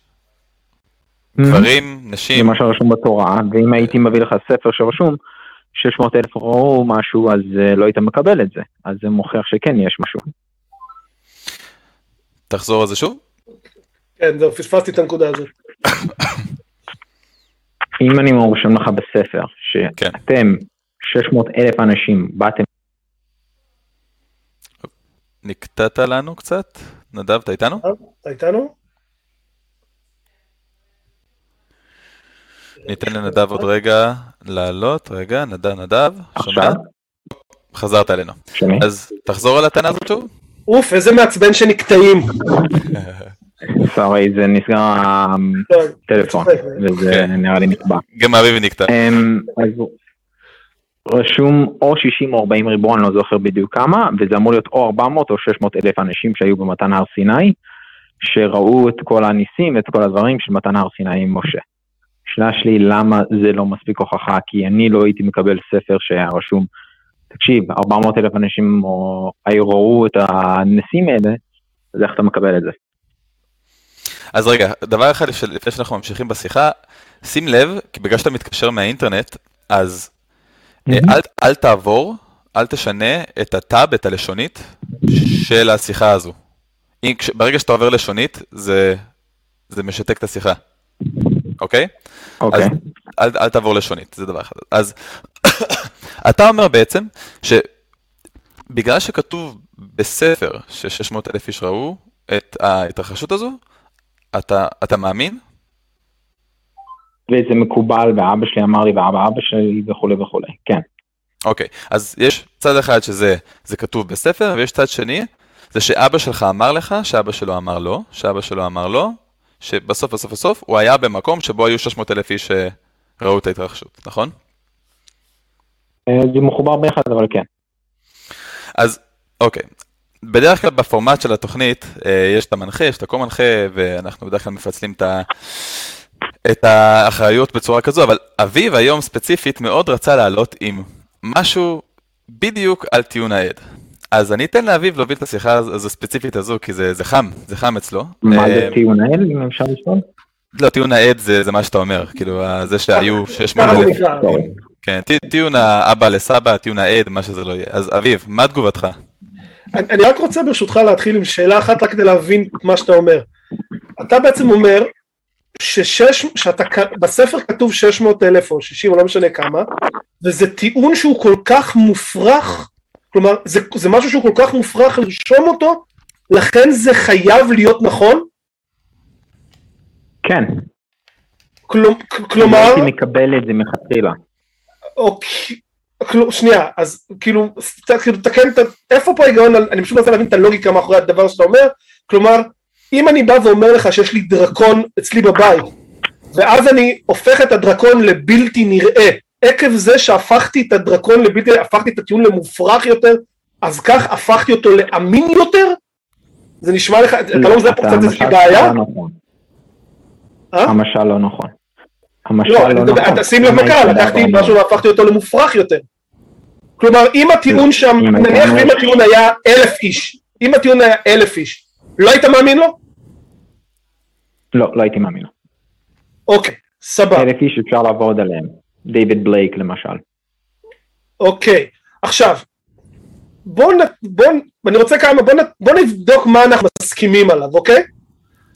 Mm-hmm. גברים, נשים? זה מה שרשום בתורה, ואם הייתי מביא לך ספר שרשום, שש מאות אלף או משהו, אז לא היית מקבל את זה. אז זה מוכיח שכן יש משהו. תחזור על זה שוב? כן, זהו, פספסתי את הנקודה הזאת. אם אני מרשום לך בספר, שאתם שש מאות אלף אנשים, באתם... נקטעת לנו קצת? נדב, אתה איתנו? אתה איתנו? ניתן לנדב עוד רגע לעלות, רגע, נדב, נדב, שומע? חזרת אלינו. אז תחזור על הטענה הזאת שוב? אוף, איזה מעצבן שנקטעים. סורי, זה נסגר הטלפון, וזה נראה לי נקבע. גם אביב נקטע. רשום או שישים או ארבעים ריבון, לא זוכר בדיוק כמה, וזה אמור להיות או ארבע מאות או שש מאות אלף אנשים שהיו במתן הר סיני, שראו את כל הניסים, את כל הדברים של מתן הר סיני עם משה. השאלה שלי, למה זה לא מספיק הוכחה? כי אני לא הייתי מקבל ספר שהיה רשום, תקשיב, ארבע מאות אלף אנשים היו ראו את הניסים האלה, אז איך אתה מקבל את זה? אז רגע, דבר אחד, לפני שאנחנו ממשיכים בשיחה, שים לב, כי בגלל שאתה מתקשר מהאינטרנט, אז אל, אל תעבור, אל תשנה את הטאב, את הלשונית של השיחה הזו. אם, ברגע שאתה עובר לשונית, זה, זה משתק את השיחה. אוקיי? אוקיי. אז, אל, אל תעבור לשונית, זה דבר אחד. אז אתה אומר בעצם שבגלל שכתוב בספר ש-שש מאות אלף איש ראו את ההתרחשות הזו, אתה, אתה מאמין? וזה מקובל, ואבא שלי אמר לי, ואבא אבא שלי וכו' וכו', כן. אוקיי, אז יש צד אחד שזה זה כתוב בספר, ויש צד שני, זה שאבא שלך אמר לך, שאבא שלו אמר לו, שאבא שלו אמר לו, שבסוף, בסוף, בסוף, הוא היה במקום שבו היו שש מאות אלף איש שראו את ההתרחשות, נכון? זה מחובר ביחד, אבל כן. אז, אוקיי. בדרך כלל בפורמט של התוכנית, יש את המנחה, יש את הכל מנחה, ואנחנו בדרך כלל מפצלים את ה... את האחריות בצורה כזו, אבל אביב היום ספציפית מאוד רצה לעלות עם משהו בדיוק על טיעון העד. אז אני אתן לאביב להוביל את השיחה הזו ספציפית הזו, כי זה, זה חם, זה חם אצלו. מה זה טיעון העד, אם אפשר לשאול? לא, טיעון העד זה, זה מה שאתה אומר, כאילו זה שהיו שש מאות אלף. כן, טיעון האבא לסבא, טיעון העד, מה שזה לא יהיה. אז אביב, מה תגובתך? אני רק רוצה ברשותך להתחיל עם שאלה אחת, רק כדי להבין מה שאתה אומר. אתה בעצם אומר, ששש, שאתה, בספר כתוב שש מאות אלף או שישים, או לא משנה כמה, וזה טיעון שהוא כל כך מופרך, כלומר, זה, זה משהו שהוא כל כך מופרך לרשום אותו, לכן זה חייב להיות נכון? כן. כל, כלומר... הייתי מקבל את זה מחתילה. אוקיי, כל, שנייה, אז כאילו, כאילו תקן, ת, איפה פה ההיגיון, אני פשוט רוצה להבין את הלוגיקה מאחורי הדבר שאתה אומר, כלומר, אם אני בא ואומר לך שיש לי דרקון אצלי בבית, ואז אני הופך את הדרקון לבלתי נראה, עקב זה שהפכתי את הדרקון לבלתי נראה, הפכתי את הטיעון למופרך יותר, אז כך הפכתי אותו לאמין יותר? זה נשמע לך, אתה לא מזהה פה קצת איזושהי בעיה? המשל לא נכון. לא, אתה שים לב מקרה, לקחתי משהו והפכתי אותו למופרח יותר. כלומר, אם הטיעון שם, נניח ואם הטיעון היה אלף איש, אם הטיעון היה אלף איש, לא היית מאמין לו? לא, לא הייתי מאמין לו. אוקיי, סבבה. אלף איש אפשר לעבוד עליהם, דיוויד בלייק למשל. אוקיי, עכשיו, בוא, בוא, אני רוצה כמה, בוא, בוא נבדוק מה אנחנו מסכימים עליו, אוקיי?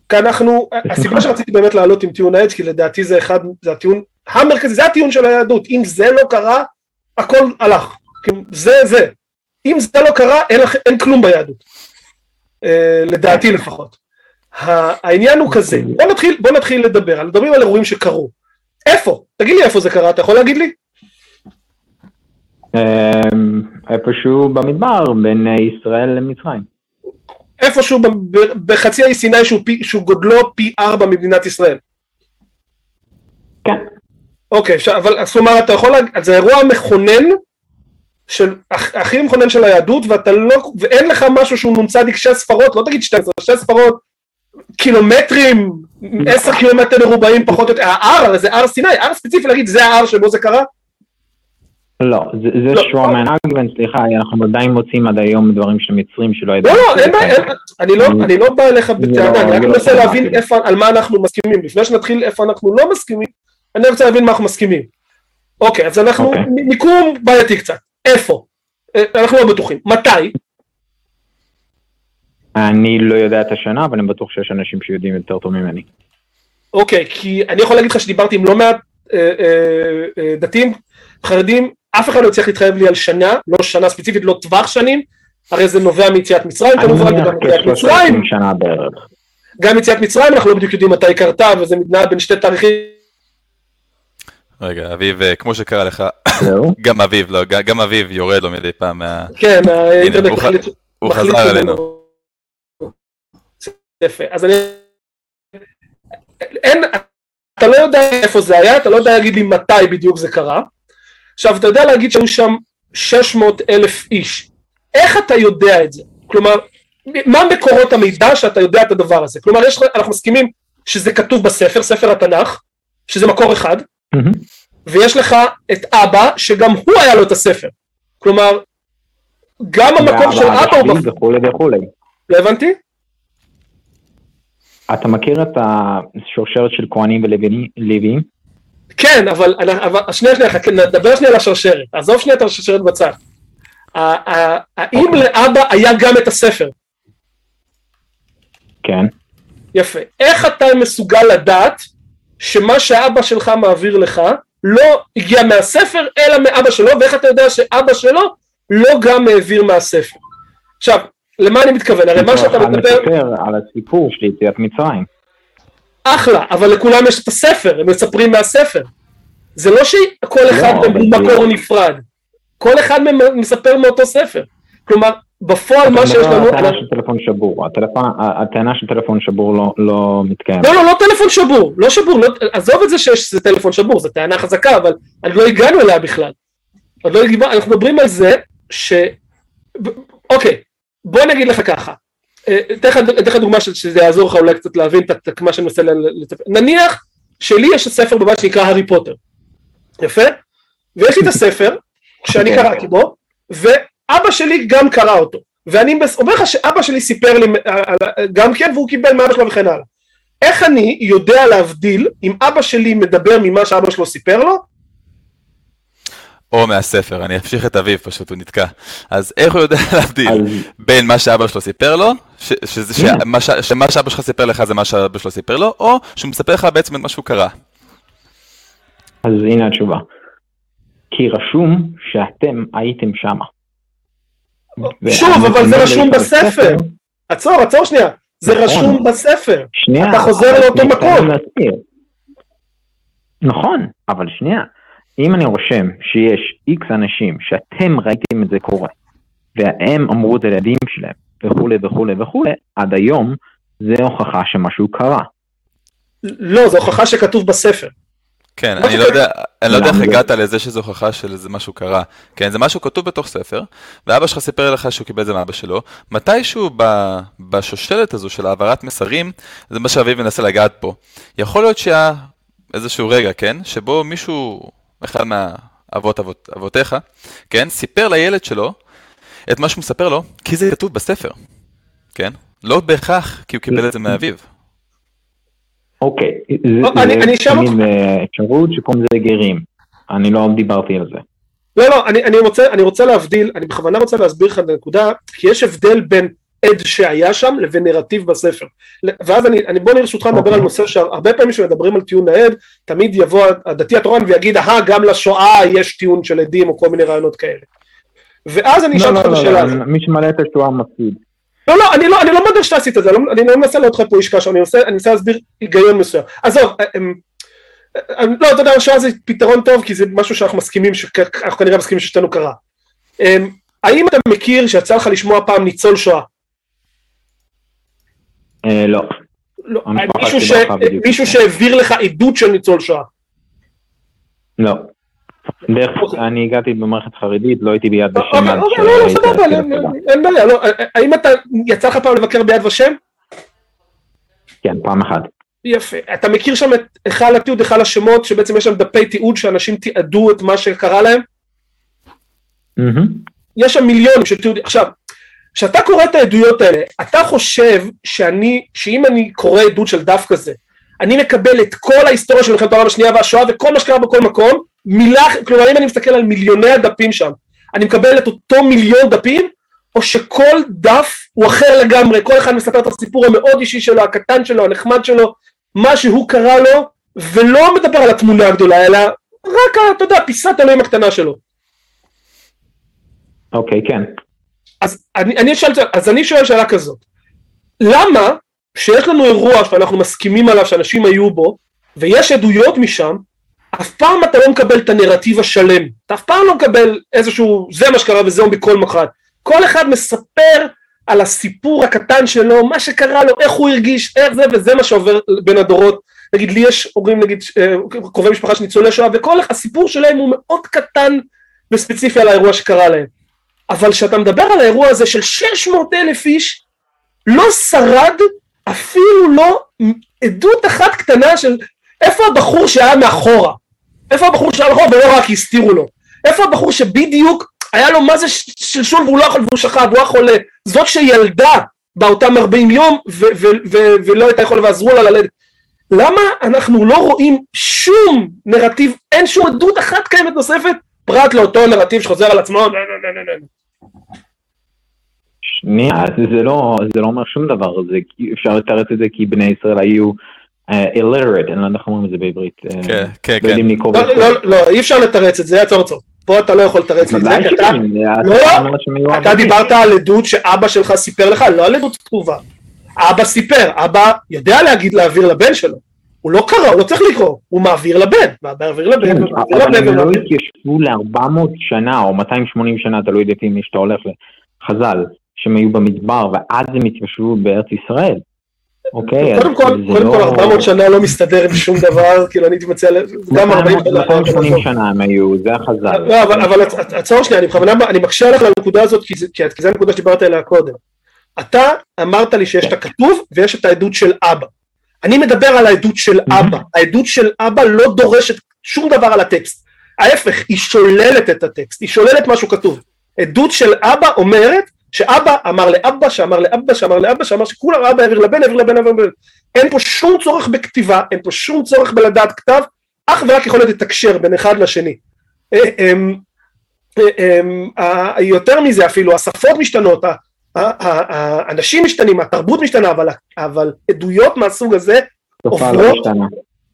כי אנחנו, הסיבה שרציתי באמת לעלות עם טיעון האדג' כי לדעתי זה אחד, זה הטיעון המרכזי, זה הטיעון של היהדות, אם זה לא קרה, הכל הלך, זה זה, אם זה לא קרה, אין, אין כלום ביהדות, לדעתי לפחות. העניין הוא כזה, בוא נתחיל, בוא נתחיל לדבר, מדברים על אירועים שקרו, איפה? תגיד לי איפה זה קרה, אתה יכול להגיד לי? איפשהו במדבר, בין ישראל למצרים. איפשהו בחצי האי סיני שהוא גודלו פי ארבע ממדינת ישראל. כן. אוקיי, אבל זאת אומרת, אתה יכול להגיד, זה אירוע מכונן, הכי מכונן של היהדות, ואין לך משהו שהוא נמצא די שתי ספרות, לא תגיד שתי ספרות, קילומטרים, עשר קילומטר מרובעים פחות או יותר, הער, זה הער סיני, הער ספציפי להגיד, זה הער שבו זה קרה? לא, זה שרומן אגוון, סליחה, אנחנו עדיין מוצאים עד היום דברים שמצרים שלא ידעו. לא, לא, אני לא בא אליך בטענה, אני רק מנסה להבין על מה אנחנו מסכימים, לפני שנתחיל איפה אנחנו לא מסכימים, אני רוצה להבין מה אנחנו מסכימים. אוקיי, אז אנחנו, מיקום בעייתי קצת, איפה? אנחנו לא בטוחים, מתי? אני לא יודע את השנה, אבל אני בטוח שיש אנשים שיודעים יותר טוב ממני. אוקיי, כי אני יכול להגיד לך שדיברתי עם לא מעט דתיים, חרדים, אף אחד לא צריך להתחייב לי על שנה, לא שנה ספציפית, לא טווח שנים, הרי זה נובע מיציאת מצרים, כמובן, גם מיציאת מצרים, גם מיציאת מצרים, אנחנו לא בדיוק יודעים מתי קרתה, וזה מתנהל בין שתי תאריכים. רגע, אביב, כמו שקרה לך, גם אביב, לא, גם אביב יורד לו מדי פעם, כן, הוא חזר אלינו. יפה, אז אני... אין... אתה לא יודע איפה זה היה, אתה לא יודע להגיד לי מתי בדיוק זה קרה. עכשיו, אתה יודע להגיד שהיו שם שש מאות אלף איש. איך אתה יודע את זה? כלומר, מה מקורות המידע שאתה יודע את הדבר הזה? כלומר, יש, אנחנו מסכימים שזה כתוב בספר, ספר התנ"ך, שזה מקור אחד, mm-hmm. ויש לך את אבא, שגם הוא היה לו את הספר. כלומר, גם המקור של אבא הוא... וכולי וכולי. לא הבנתי? אתה מכיר את השורשרת של כהנים ולוויים? כן, אבל, אבל שנייה, שנייה, נדבר שנייה על השרשרת, עזוב שנייה את השרשרת בצד. האם לאבא היה גם את הספר? כן. יפה. איך אתה מסוגל לדעת שמה שהאבא שלך מעביר לך לא הגיע מהספר, אלא מאבא שלו, ואיך אתה יודע שאבא שלו לא גם מעביר מהספר? עכשיו, למה אני מתכוון? הרי מה שאתה מדבר... אני מספר על הסיפור של יציאת מצרים. אחלה, אבל לכולם יש את הספר, הם מספרים מהספר. זה לא שכל אחד במקור נפרד. כל אחד מספר מאותו ספר. כלומר, בפועל מה שיש לנו... הטענה של טלפון שבור, הטענה של טלפון שבור לא מתקיים. לא, לא, לא טלפון שבור, לא שבור, עזוב את זה שיש טלפון שבור, זו טענה חזקה, אבל לא הגענו אליה בכלל. אנחנו מדברים על זה ש... אוקיי, בוא נגיד לך ככה. אתן לך דוגמה שזה יעזור לך אולי קצת להבין את מה שאני מנסה לצפר. נניח שלי יש ספר בבית שנקרא הארי פוטר, יפה? ויש לי את הספר שאני קראתי בו, ואבא שלי גם קרא אותו, ואני אומר לך שאבא שלי סיפר לי גם כן, והוא קיבל מאבא שלו וכן הלאה. איך אני יודע להבדיל אם אבא שלי מדבר ממה שאבא שלו סיפר לו? או מהספר, אני אפשיך את אביב, פשוט הוא נתקע. אז איך הוא יודע להבדיל בין מה שאבא שלו סיפר לו, שמה שאבא שלך סיפר לך זה מה שאבא שלו סיפר לו, או שהוא מספר לך בעצם את מה שהוא קרא? אז הנה התשובה. כי רשום שאתם הייתם שמה. שוב, אבל זה רשום בספר. עצור, עצור שנייה. זה רשום בספר. אתה חוזר לאותו מקום. נכון, אבל שנייה. אם אני רושם שיש איקס אנשים שאתם ראיתם את זה קורה, והם אמרו את הילדים שלהם, וכולי וכולי וכולי, עד היום זה הוכחה שמשהו קרה. לא, זו הוכחה שכתוב בספר. כן, אני לא יודע, אני לא יודע איך הגעת לזה שזו הוכחה של זה משהו קרה. כן, זה משהו כתוב בתוך ספר, ואבא שלך סיפר לך שהוא קיבל את זה מאבא שלו, מתישהו בשושלת הזו של העברת מסרים, זה מה שאביב מנסה לגעת פה. יכול להיות שה... איזשהו רגע, כן, שבו מישהו, אחד מהאבות אבות, אבותיך, כן, סיפר לילד שלו את מה שהוא מספר לו, כי זה כתוב בספר, כן? לא בהכרח כי הוא קיבל את זה מאביו. אוקיי, אני אשאל אותך. אפשרות שקוראים זה גרים, אני לא דיברתי על זה. לא, לא, אני רוצה להבדיל, אני בכוונה רוצה להסביר לך את הנקודה, כי יש הבדל בין עד שהיה שם לבין נרטיב בספר. ואז אני, בוא נרשותך לדבר על נושא שהרבה פעמים שמדברים על טיעון העד, תמיד יבוא הדתי התורן ויגיד, אה, גם לשואה יש טיעון של עדים או כל מיני רעיונות כאלה. ואז אני אשאל אותך את השאלה. לא, לא, מי שמלא את השואה מפסיד. לא, לא, אני לא, אני לא מודה שאתה עשית את זה, אני לא מנסה להיות לך פה איש קשה, אני מנסה להסביר היגיון מסוים. עזוב, לא, אתה יודע, השואה זה פתרון טוב, כי זה משהו שאנחנו מסכימים, אנחנו כנראה מסכימים ששתנו קרה. האם אתה מכיר שיצא לך לשמוע פעם ניצול שואה? לא. מישהו שהעביר לך עדות של ניצול שואה? לא. דרך אני הגעתי במערכת חרדית, לא הייתי ביד ושם. לא, לא, סבבה, אין בעיה. האם אתה יצא לך פעם לבקר ביד ושם? כן, פעם אחת. יפה. אתה מכיר שם את היכל התיעוד, היכל השמות, שבעצם יש שם דפי תיעוד שאנשים תיעדו את מה שקרה להם? יש שם מיליונים של תיעוד. עכשיו, כשאתה קורא את העדויות האלה, אתה חושב שאני, שאם אני קורא עדות של דף כזה, אני מקבל את כל ההיסטוריה של מלחמת העולם השנייה והשואה וכל מה שקרה בכל מקום, מילה, כלומר אם אני מסתכל על מיליוני הדפים שם, אני מקבל את אותו מיליון דפים, או שכל דף הוא אחר לגמרי, כל אחד מספר את הסיפור המאוד אישי שלו, הקטן שלו, הנחמד שלו, מה שהוא קרא לו, ולא מדבר על התמונה הגדולה, אלא רק, אתה יודע, פיסת אלוהים הקטנה שלו. אוקיי, כן. אז אני, אני שאל, אז אני שואל שאלה כזאת, למה שיש לנו אירוע שאנחנו מסכימים עליו, שאנשים היו בו, ויש עדויות משם, אף פעם אתה לא מקבל את הנרטיב השלם, אתה אף פעם לא מקבל איזשהו, זה מה שקרה וזה הוא בכל מחד, כל אחד מספר על הסיפור הקטן שלו, מה שקרה לו, איך הוא הרגיש, איך זה, וזה מה שעובר בין הדורות, נגיד לי יש הורים, נגיד, קרובי משפחה שניצולי שואה, וכל הסיפור שלהם הוא מאוד קטן וספציפי על האירוע שקרה להם, אבל כשאתה מדבר על האירוע הזה של שש מאות אלף איש, לא שרד אפילו לא עדות אחת קטנה של איפה הבחור שהיה מאחורה, איפה הבחור שהיה מאחורה ולא רק הסתירו לו, איפה הבחור שבדיוק היה לו מה זה שלשול והוא לא יכול והוא שחד, הוא החולה, זאת שילדה באותם ארבעים יום ו- ו- ו- ו- ולא הייתה יכולה ועזרו לה ללדת. למה אנחנו לא רואים שום נרטיב, אין שום עדות אחת קיימת נוספת, פרט לאותו נרטיב שחוזר על עצמו, נה נה נה נה נה. שנייה, זה לא, זה לא אומר שום דבר, זה, אפשר לתרץ את זה כי בני ישראל היו illiterate, אנחנו אומרים את זה בעברית. כן, כן, כן. לא, אי אפשר לתרץ את זה, עצור עצור. פה אתה לא יכול לתרץ את זה, כי אתה... לא, אתה דיברת על עדות שאבא שלך סיפר לך, לא על עדות כתובה. אבא סיפר, אבא יודע להגיד להעביר לבן שלו. הוא לא קרא, הוא לא צריך לקרוא, הוא מעביר לבן, מעביר לבן, מעביר לבן. אבל הם לא התיישבו ל-ארבע מאות שנה או מאתיים ושמונים שנה, אתה לא יודעת אם שאתה הולך לחז"ל, שהם היו במדבר, ועד הם התיישבו בארץ ישראל. אוקיי, קודם כל ארבע מאות שנה לא מסתדר עם שום דבר, כאילו אני תמצא, גם ארבעים שנה הם היו, זה החז"ל. לא, אבל הצור שלי, אני בכוונה, אני מקשה עליך לנקודה הזאת, כי זו הנקודה שדיברת אליה קודם. אתה אמרת לי שיש את הכתוב ויש את העדות של אבא. אני מדבר על העדות של אבא, העדות של אבא לא דורשת שום דבר על הטקסט, ההפך, היא שוללת את הטקסט, היא שוללת משהו כתוב, עדות של אבא אומרת, שאבא אמר לאבא, שאמר לאבא, שאמר לאבא, שאמר שכולם אבא העביר לבן, העביר לבן, העביר לבן, אין פה שום צורך בכתיבה, אין פה שום צורך בלדעת כתב, אך ורק יכולת לתקשר בין אחד לשני, יותר מזה אפילו, השפות משתנות, האנשים משתנים, התרבות משתנה, אבל, אבל עדויות מהסוג הזה עוברות,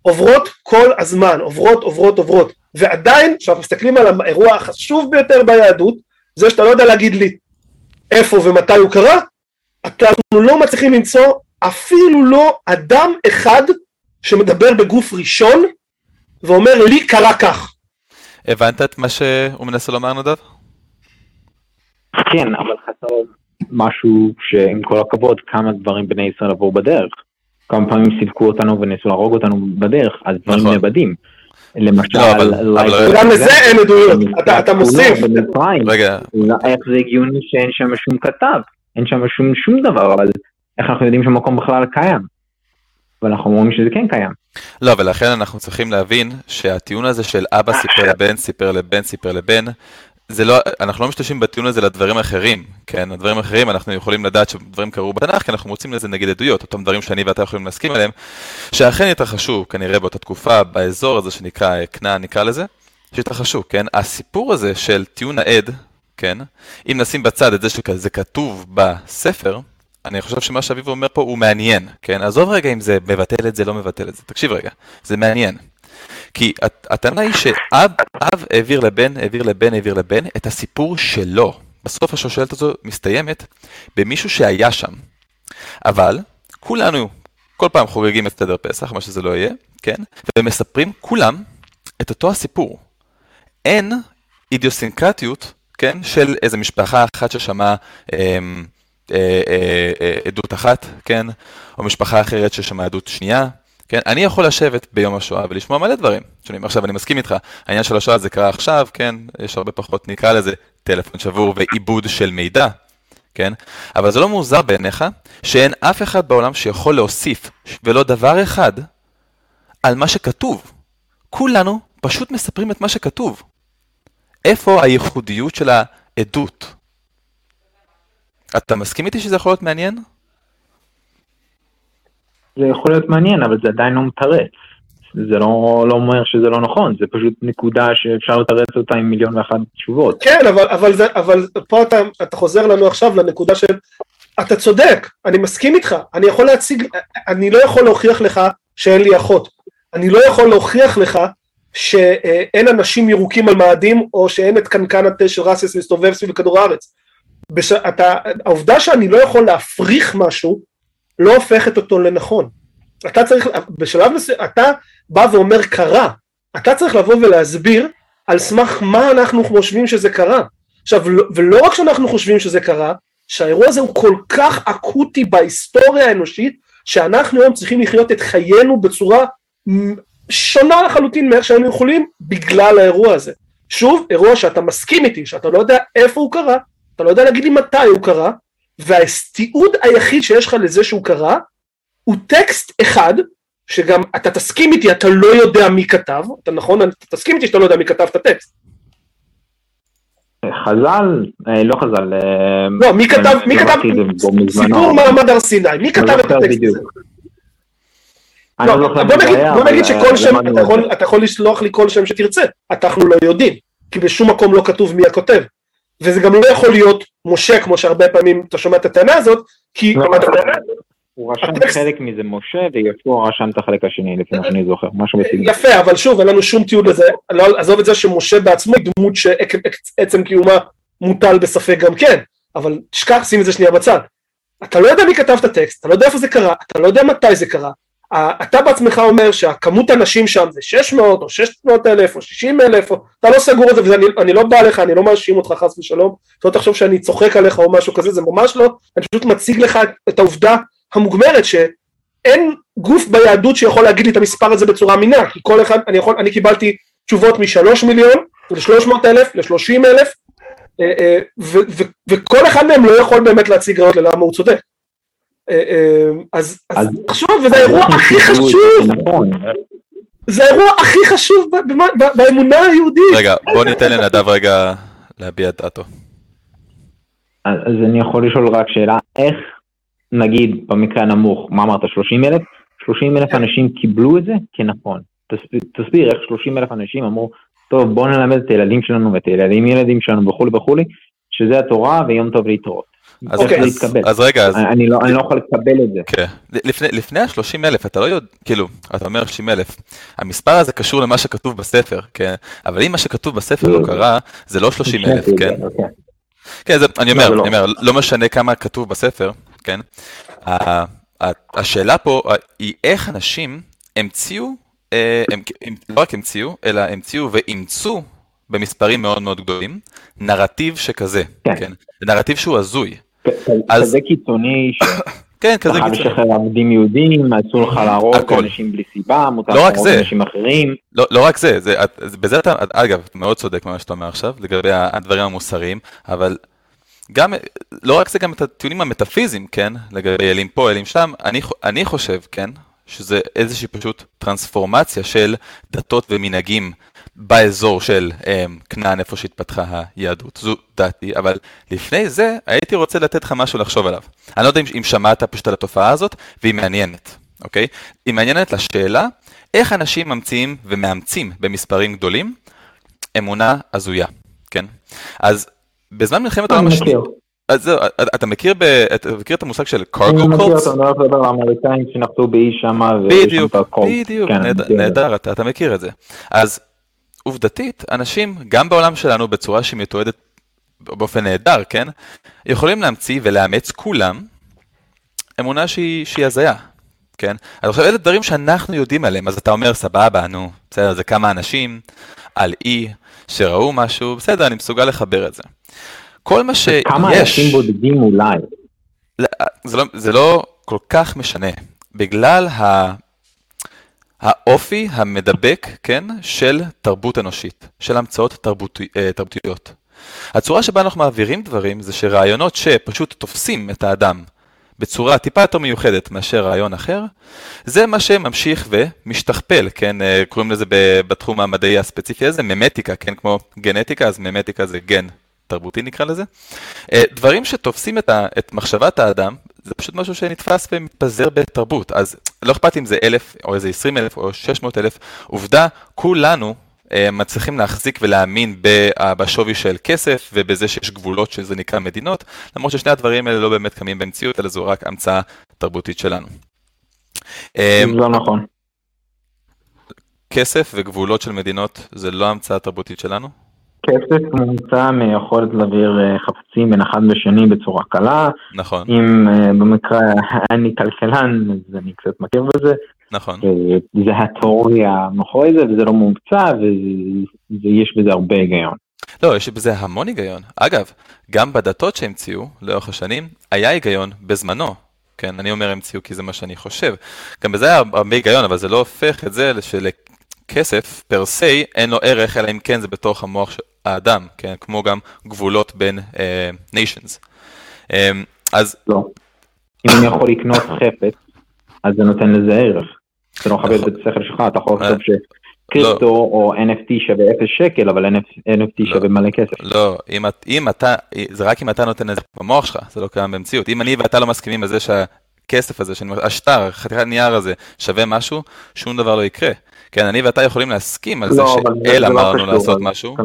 עוברות כל הזמן, עוברות, עוברות, עוברות, ועדיין, כשאנחנו מסתכלים על האירוע החשוב ביותר ביהדות, זה שאתה לא יודע להגיד לי איפה ומתי הוא קרה, אנחנו לא מצליחים למצוא אפילו לא אדם אחד שמדבר בגוף ראשון ואומר לי קרה כך. הבנת את מה שהוא מנסה לומר נדב? כן, אבל חסר משהו שעם כל הכבוד, כמה דברים בני ישראל עבור בדרך. כמה פעמים סילקו אותנו וניסו להרוג אותנו בדרך, אז דברים נכון. נאבדים. למשל... לא, אבל... גם לזה אין עדויות, אתה, אתה מוסיף. רגע. איך זה הגיוני שאין שם שום כתב, אין שם שום, שום דבר, אבל איך אנחנו יודעים שהמקום בכלל קיים? אבל אנחנו אומרים שזה כן קיים. לא, ולכן אנחנו צריכים להבין שהטיעון הזה של אבא סיפר לבן, סיפר לבן, סיפר לבן, זה לא, אנחנו לא משתמשים בטיעון הזה לדברים אחרים, כן? הדברים אחרים, אנחנו יכולים לדעת שדברים קרו בתנ"ך, כי אנחנו מוצאים לזה נגיד עדויות, אותם דברים שאני ואתה יכולים להסכים עליהם, שאכן התרחשו, כנראה באותה תקופה, באזור הזה שנקרא, כנען, נקרא לזה, שהתרחשו, כן? הסיפור הזה של טיעון העד, כן? אם נשים בצד את זה שזה כתוב בספר, אני חושב שמה שאביב אומר פה הוא מעניין, כן? עזוב רגע אם זה מבטל את זה, לא מבטל את זה. תקשיב רגע, זה מעניין. כי הטענה היא שאב העביר לבן, העביר לבן, העביר לבן, את הסיפור שלו. בסוף השושלת הזו מסתיימת במישהו שהיה שם. אבל כולנו כל פעם חוגגים את סדר פסח, מה שזה לא יהיה, כן? ומספרים כולם את אותו הסיפור. אין אידיוסינקרטיות, כן? של איזו משפחה אחת ששמעה עדות אחת, כן? או משפחה אחרת ששמעה עדות שנייה. כן, אני יכול לשבת ביום השואה ולשמוע מלא דברים. עכשיו אני מסכים איתך, העניין של השואה זה קרה עכשיו, כן, יש הרבה פחות נקרא לזה טלפון שבור ועיבוד של מידע, כן, אבל זה לא מוזר בעיניך שאין אף אחד בעולם שיכול להוסיף ולא דבר אחד על מה שכתוב. כולנו פשוט מספרים את מה שכתוב. איפה הייחודיות של העדות? אתה מסכים איתי שזה יכול להיות מעניין? זה יכול להיות מעניין, אבל זה עדיין לא מתרץ. זה לא, לא אומר שזה לא נכון, זה פשוט נקודה שאפשר לתרץ אותה עם מיליון ואחת תשובות. כן, אבל, אבל, זה, אבל פה אתה, אתה חוזר לנו עכשיו לנקודה של, אתה צודק, אני מסכים איתך, אני יכול להציג, אני לא יכול להוכיח לך שאין לי אחות. אני לא יכול להוכיח לך שאין אנשים ירוקים על מאדים, או שאין את קנקן התה שרסיס מסתובב סביב כדור הארץ. בש... אתה... העובדה שאני לא יכול להפריך משהו, לא הופכת אותו לנכון. אתה צריך, בשלב מסוים, אתה בא ואומר קרה, אתה צריך לבוא ולהסביר על סמך מה אנחנו חושבים שזה קרה. עכשיו, ולא רק שאנחנו חושבים שזה קרה, שהאירוע הזה הוא כל כך אקוטי בהיסטוריה האנושית, שאנחנו היום צריכים לחיות את חיינו בצורה שונה לחלוטין מאיך שהיינו יכולים, בגלל האירוע הזה. שוב, אירוע שאתה מסכים איתי, שאתה לא יודע איפה הוא קרה, אתה לא יודע להגיד לי מתי הוא קרה, והתיעוד היחיד שיש לך לזה שהוא קרה, הוא טקסט אחד, שגם אתה תסכים איתי, אתה לא יודע מי כתב, אתה נכון, אתה תסכים איתי שאתה לא יודע מי כתב את הטקסט. חז"ל, לא חז"ל. לא, מי כתב, מי כתב, סיפור מעמד הר סיני, מי כתב את הטקסט הזה? בוא נגיד שכל שם, אתה יכול לשלוח לי כל שם שתרצה, אנחנו לא יודעים, כי בשום מקום לא כתוב מי הכותב. וזה גם לא יכול להיות משה, כמו שהרבה פעמים אתה שומע את הטענה הזאת, כי... הוא רשם חלק מזה משה, וישוע רשם את החלק השני, לפי מה שאני זוכר, משהו בסגנון. יפה, אבל שוב, אין לנו שום תיעוד לזה, עזוב את זה שמשה בעצמו היא דמות שעצם קיומה מוטל בספק גם כן, אבל תשכח, שים את זה שנייה בצד. אתה לא יודע מי כתב את הטקסט, אתה לא יודע איפה זה קרה, אתה לא יודע מתי זה קרה, אתה בעצמך אומר שהכמות האנשים שם זה שש מאות או שש מאות אלף או שישים אלף, אתה לא סגור את זה, ואני לא בא לך, אני לא מאשים אותך חס ושלום, אתה לא תחשוב שאני צוחק עליך או משהו כזה, זה ממש לא, אני פשוט מציג לך את העובדה המוגמרת שאין גוף ביהדות שיכול להגיד לי את המספר הזה בצורה אמינה, כי כל אחד, אני יכול, אני קיבלתי תשובות מ-שלושה מיליון, ל-שלוש מאות אלף, ל-שלושים אלף, וכל אחד מהם לא יכול באמת להציג ראיות ללמה הוא צודק. אז תחשוב, וזה האירוע הכי חשוב, זה האירוע הכי חשוב באמונה היהודית. רגע, בוא ניתן לנדב רגע להביע את דעתו. אז אני יכול לשאול רק שאלה, איך נגיד במקרה הנמוך, מה אמרת, שלושים אלף? שלושים אלף אנשים קיבלו את זה? כן, נכון. תסביר איך שלושים אלף אנשים אמרו, טוב, בוא נלמד את הילדים שלנו ואת הילדים ילדים שלנו וכולי וכולי, שזה התורה ויום טוב להתראות. אז, okay. אז, אז רגע, אז... אני לא, אני לא יכול לקבל את זה. Okay. לפני, לפני ה-שלושים אלף, אתה לא יודע, כאילו, אתה אומר שלושים אלף, המספר הזה קשור למה שכתוב בספר, כן? אבל אם מה שכתוב בספר לא קרה, זה לא שלושים אלף, כן? Okay. כן, זה, אני אומר, לא, אני אומר, לא. לא משנה כמה כתוב בספר, כן? השאלה פה היא איך אנשים המציאו, הם, הם, לא רק המציאו, אלא המציאו ואימצו, במספרים מאוד מאוד גדולים, נרטיב שכזה, כן? נרטיב שהוא הזוי. כזה קיצוני, כן, כזה קיצוני. צריך לשחרר עבדים יהודים, אסור לך להרוג אנשים בלי סיבה, מותר להרוג אנשים אחרים. לא רק זה, בזה אתה, אגב, מאוד צודק מה שאתה אומר עכשיו, לגבי הדברים המוסריים, אבל גם, לא רק זה, גם את הטיעונים המטאפיזיים, כן? לגבי אלים פה, אלים שם, אני חושב, כן? שזה איזושהי פשוט טרנספורמציה של דתות ומנהגים באזור של כנען, איפה שהתפתחה היהדות. זו דעתי, אבל לפני זה הייתי רוצה לתת לך משהו לחשוב עליו. אני לא יודע אם שמעת פשוט על התופעה הזאת, והיא מעניינת, אוקיי? היא מעניינת לשאלה, איך אנשים ממציאים ומאמצים במספרים גדולים אמונה הזויה, כן? אז בזמן מלחמת העולם השנייה, אז זהו, אתה מכיר את המושג של קרגו קולטס? אני מכיר אותו, אני לא יודע, האמריקאים שנחתו באי שמה ויש שם את הקולטס. בדיוק, נהדר, אתה מכיר את זה. אז עובדתית, אנשים, גם בעולם שלנו בצורה שמתועדת באופן נהדר, כן? יכולים להמציא ולאמץ כולם אמונה שהיא הזיה. כן? אז עכשיו אלה דברים שאנחנו יודעים עליהם, אז אתה אומר סבבה, נו, בסדר, זה כמה אנשים על אי שראו משהו, בסדר, אני מסוגל לחבר את זה. כל מה שיש... כמה אנשים בודדים אולי? זה לא, זה לא כל כך משנה, בגלל ה... האופי המדבק, כן, של תרבות אנושית, של המצאות תרבות... תרבותיות. הצורה שבה אנחנו מעבירים דברים זה שרעיונות שפשוט תופסים את האדם, בצורה טיפה יותר מיוחדת מאשר רעיון אחר, זה מה שממשיך ומשתכפל, כן, קוראים לזה בתחום המדעי הספציפי הזה, ממטיקה, כן, כמו גנטיקה, אז ממטיקה זה גן תרבותי נקרא לזה. דברים שתופסים את, ה, את מחשבת האדם, זה פשוט משהו שנתפס ומתפזר בתרבות, אז לא אכפת אם זה אלף, או איזה עשרים אלף, או שש מאות אלף, עובדה, כולנו מצליחים להחזיק ולהאמין בשווי של כסף ובזה שיש גבולות שזה נקרא מדינות, למרות ששני הדברים האלה לא באמת קמים במציאות, אלא זו רק המצאה תרבותית שלנו. לא נכון. כסף וגבולות של מדינות זה לא המצאה תרבותית שלנו? כסף מומצא מיכולת להעביר חפצים בין אחד לשני בצורה קלה. נכון. אם במקרה אני כלכלן, אז אני קצת מכיר בזה. נכון. זה התיאוריה מאחורי זה, וזה לא מומצא, ויש בזה הרבה היגיון. לא, יש בזה המון היגיון. אגב, גם בדתות שהמציאו לאורך השנים, היה היגיון בזמנו. כן, אני אומר המציאו כי זה מה שאני חושב. גם בזה היה הרבה היגיון, אבל זה לא הופך את זה של... כסף פר סי אין לו ערך, אלא אם כן זה בתוך המוח של האדם, כן? כמו גם גבולות בין ניישנס. Uh, um, אז... לא. אם אני יכול לקנות חפץ, אז זה נותן לזה ערך. זה לא חבר בצחר שלך, אתה יכול לחשוב שקריפטו או אן אף טי שווה אפס שקל, אבל אן אף טי שווה מלא כסף. לא, אם אתה... זה רק אם אתה נותן לזה במוח שלך, זה לא קיים במציאות. אם אני ואתה לא מסכימים על זה שהכסף הזה, שהשטר, חתיכת נייר הזה, שווה משהו, שום דבר לא יקרה. כן, אני ואתה יכולים להסכים על זה שאל אמרנו לעשות משהו.